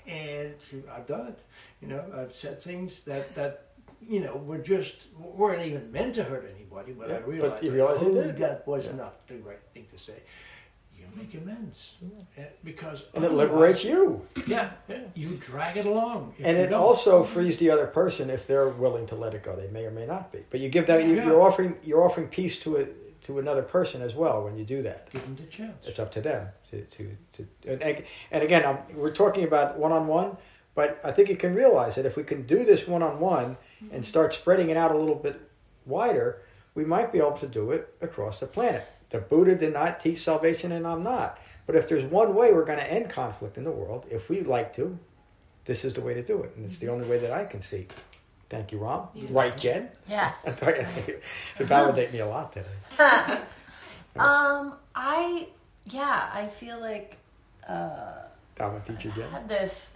and I've done it. You know, I've said things that that. You know, we're just weren't even meant to hurt anybody, but yeah, I realized, but you realize oh, that, that was yeah. not the right thing to say. You make amends yeah. because and it liberates you. Yeah, yeah, you drag it along, and it don't. also frees the other person if they're willing to let it go. They may or may not be, but you give that yeah. you, you're offering you're offering peace to a to another person as well when you do that. Give them the chance. It's up to them. To, to, to, and, and again, I'm, we're talking about one-on-one, but I think you can realize that if we can do this one-on-one mm-hmm. and start spreading it out a little bit wider, we might be able to do it across the planet. The Buddha did not teach salvation, and I'm not. But if there's one way we're going to end conflict in the world, if we like to, this is the way to do it. And it's mm-hmm. the only way that I can see. Thank you, Ram. Yeah. Right, Jen? Yes. It validate me a lot today. Huh. um, I, yeah, I feel like uh, Dharma teacher Jen. I had this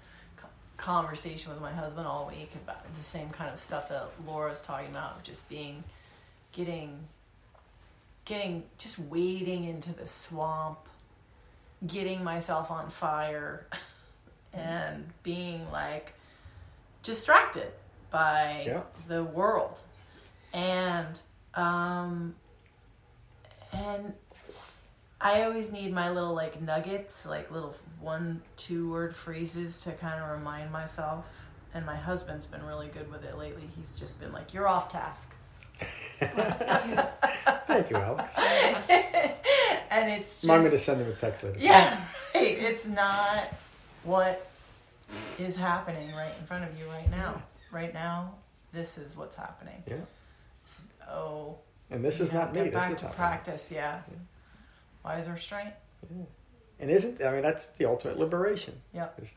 conversation with my husband all week about the same kind of stuff that Laura's talking about, of just being, getting, getting, just wading into the swamp, getting myself on fire, and being like distracted by yeah. the world, and um, and I always need my little like nuggets, like little one, two word phrases to kind of remind myself. And my husband's been really good with it lately. He's just been like, "You're off task." Thank you, Alex. And it's just, Mom, I'm gonna send him a text later. Yeah, right. It's not what is happening right in front of you right now. Yeah. Right now, this is what's happening. Yeah. So. And this is know, not me. Get this back is to not practice. Yeah. yeah. Wise restraint. Yeah. And isn't I mean that's the ultimate liberation. Yep. It's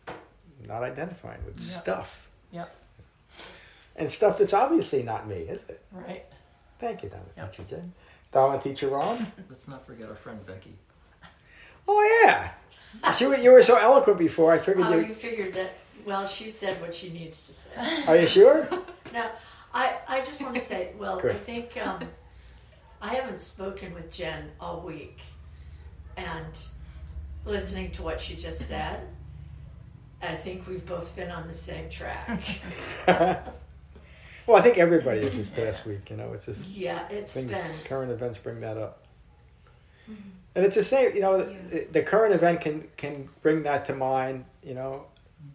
not identifying with yep. stuff. Yep. And stuff that's obviously not me, is it? Right. Thank you, Dharma yep. teacher Jen. Dharma teacher Ron. Let's not forget our friend Becky. Oh yeah. She, you were so eloquent before. I figured. Oh, you, you figured that. Well, she said what she needs to say. Are you sure? No, I, I just want to say, well, Good. I think um, I haven't spoken with Jen all week. And listening to what she just said, I think we've both been on the same track. Well, I think everybody is this past yeah. week. You know, it's just yeah, it's things, been current events bring that up. Mm-hmm. And it's the same. You know, yeah. the, the current event can can bring that to mind. You know.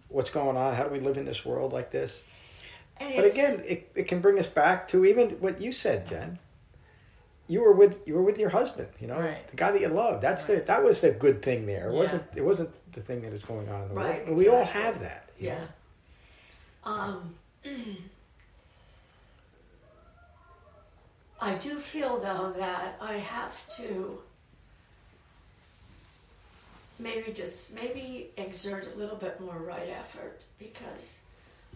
What's going on? How do we live in this world like this? And but again, it, it can bring us back to even what you said, Jen. You were with you were with your husband, you know, right. the guy that you love. That's right. the, that was the good thing there. It yeah. wasn't it wasn't the thing that is going on in the right, world. And exactly. we all have that. Yeah. Know? Um, I do feel though that I have to. Maybe just, maybe exert a little bit more right effort, because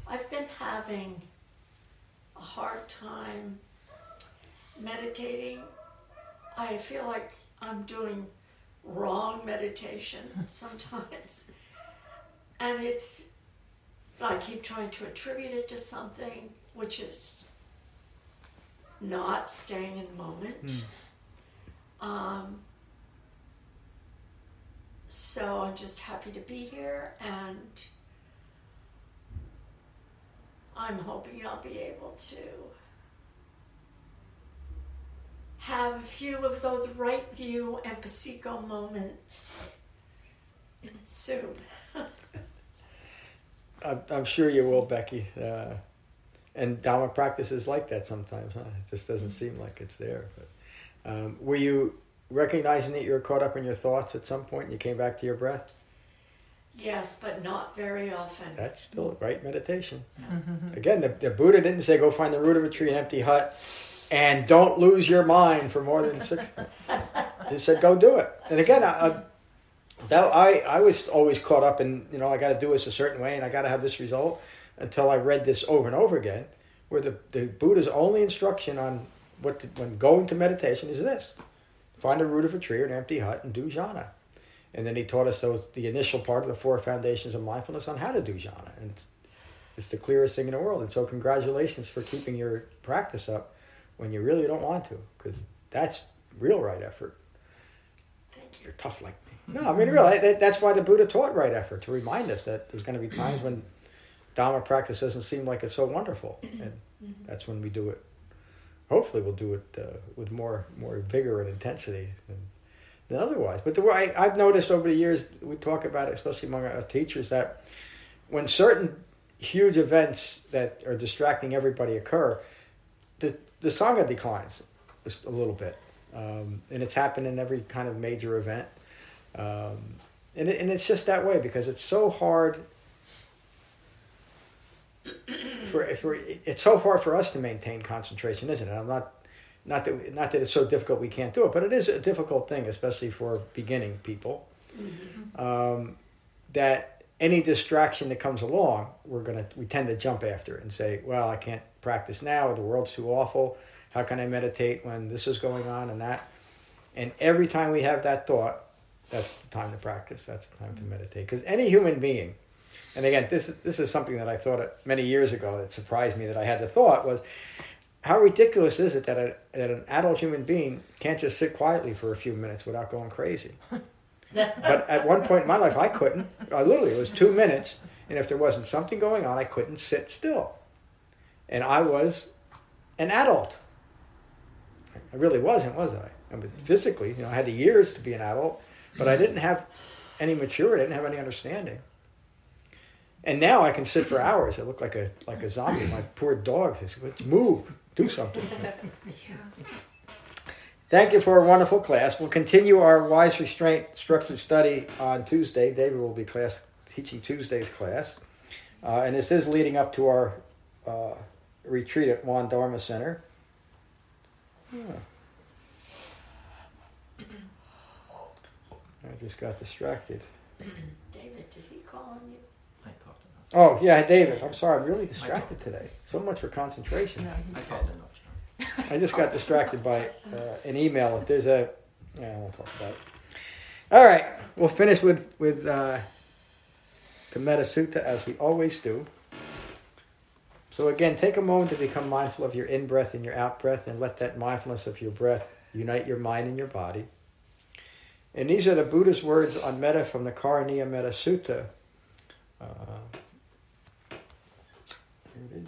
I've been having a hard time meditating. I feel like I'm doing wrong meditation sometimes. And it's, I keep trying to attribute it to something, which is not staying in the moment. Mm. Um, So I'm just happy to be here, and I'm hoping I'll be able to have a few of those right view empatico moments soon. I'm, I'm sure you will, Becky. Uh, and Dharma practice is like that sometimes, huh? It just doesn't seem like it's there. But, um, were you... recognizing that you were caught up in your thoughts at some point and you came back to your breath? Yes, but not very often. That's still right meditation. Yeah. Again, the, the Buddha didn't say go find the root of a tree, an empty hut, and don't lose your mind for more than six months. He said go do it. And again, I, I, that, I, I was always caught up in, you know, I got to do this a certain way and I got to have this result, until I read this over and over again, where the, the Buddha's only instruction on what to, when going to meditation is this. Find a root of a tree or an empty hut and do jhana. And then he taught us those, the initial part of the four foundations of mindfulness on how to do jhana. And it's, it's the clearest thing in the world. And so congratulations for keeping your practice up when you really don't want to, because that's real right effort. Thank you. You're tough like me. No, I mean, really, that, that's why the Buddha taught right effort, to remind us that there's going to be times when Dharma practice doesn't seem like it's so wonderful. And that's when we do it. Hopefully we'll do it uh, with more more vigor and intensity than, than otherwise. But the way I, I've noticed over the years, we talk about it, especially among our teachers, that when certain huge events that are distracting everybody occur, the, the Sangha declines a little bit. Um, and it's happened in every kind of major event. Um, and, it, and it's just that way because it's so hard for, if we're, it's so hard for us to maintain concentration, isn't it? I'm not, not that, not that it's so difficult we can't do it, but it is a difficult thing, especially for beginning people. Mm-hmm. Um, that any distraction that comes along, we're gonna we tend to jump after it and say, well, I can't practice now, or the world's too awful. How can I meditate when this is going on and that? And every time we have that thought, that's the time to practice. That's the time mm-hmm. to meditate. Because any human being, and again, this is, this is something that I thought of many years ago that surprised me that I had the thought was, how ridiculous is it that, a, that an adult human being can't just sit quietly for a few minutes without going crazy? But at one point in my life, I couldn't. I literally, it was two minutes, and if there wasn't something going on, I couldn't sit still. And I was an adult. I really wasn't, was I? I mean, physically, you know, I had the years to be an adult, but I didn't have any maturity. I didn't have any understanding. And now I can sit for hours. I look like a like a zombie. My poor dog says, "Let's move, do something." Yeah. Thank you for a wonderful class. We'll continue our Wise Restraint Structured Study on Tuesday. David will be class teaching Tuesday's class. Uh, and this is leading up to our uh, retreat at Juan Dharma Center. Yeah. I just got distracted. David, did he call on you? I called enough. Oh, yeah, David. I'm sorry. I'm really distracted today. So much for concentration. No, I called enough. I just got distracted by uh, an email. If there's a... Yeah, we'll talk about it. All right. We'll finish with, with uh, the Metta Sutta, as we always do. So again, take a moment to become mindful of your in-breath and your out-breath, and let that mindfulness of your breath unite your mind and your body. And these are the Buddha's words on Metta from the Karaniya Metta Sutta. Uh, here it is.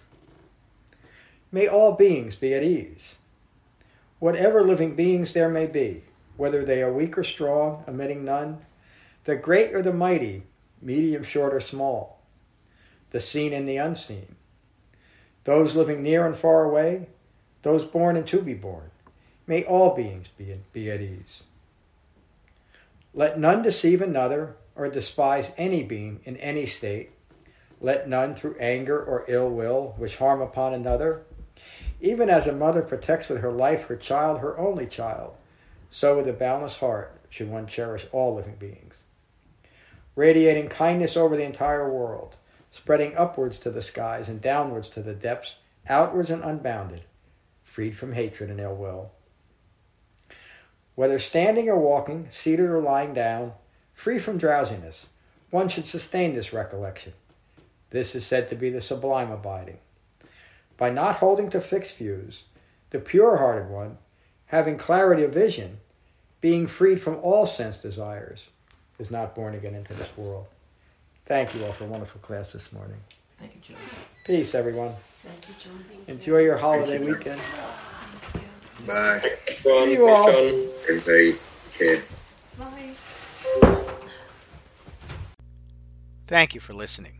May all beings be at ease. Whatever living beings there may be, whether they are weak or strong, omitting none, the great or the mighty, medium, short, or small, the seen and the unseen, those living near and far away, those born and to be born, may all beings be, be at ease. Let none deceive another or despise any being in any state. Let none through anger or ill will wish harm upon another. Even as a mother protects with her life her child, her only child, so with a boundless heart should one cherish all living beings. Radiating kindness over the entire world, spreading upwards to the skies and downwards to the depths, outwards and unbounded, freed from hatred and ill will. Whether standing or walking, seated or lying down, free from drowsiness, one should sustain this recollection. This is said to be the sublime abiding. By not holding to fixed views, the pure-hearted one, having clarity of vision, being freed from all sense desires, is not born again into this world. Thank you all for a wonderful class this morning. Thank you, John. Peace, everyone. Thank you, John. Thank Enjoy you. your holiday Thank you. weekend. Thank you. Bye. Thank you, John. See you all. Everybody, cheers. Bye. Thank you for listening.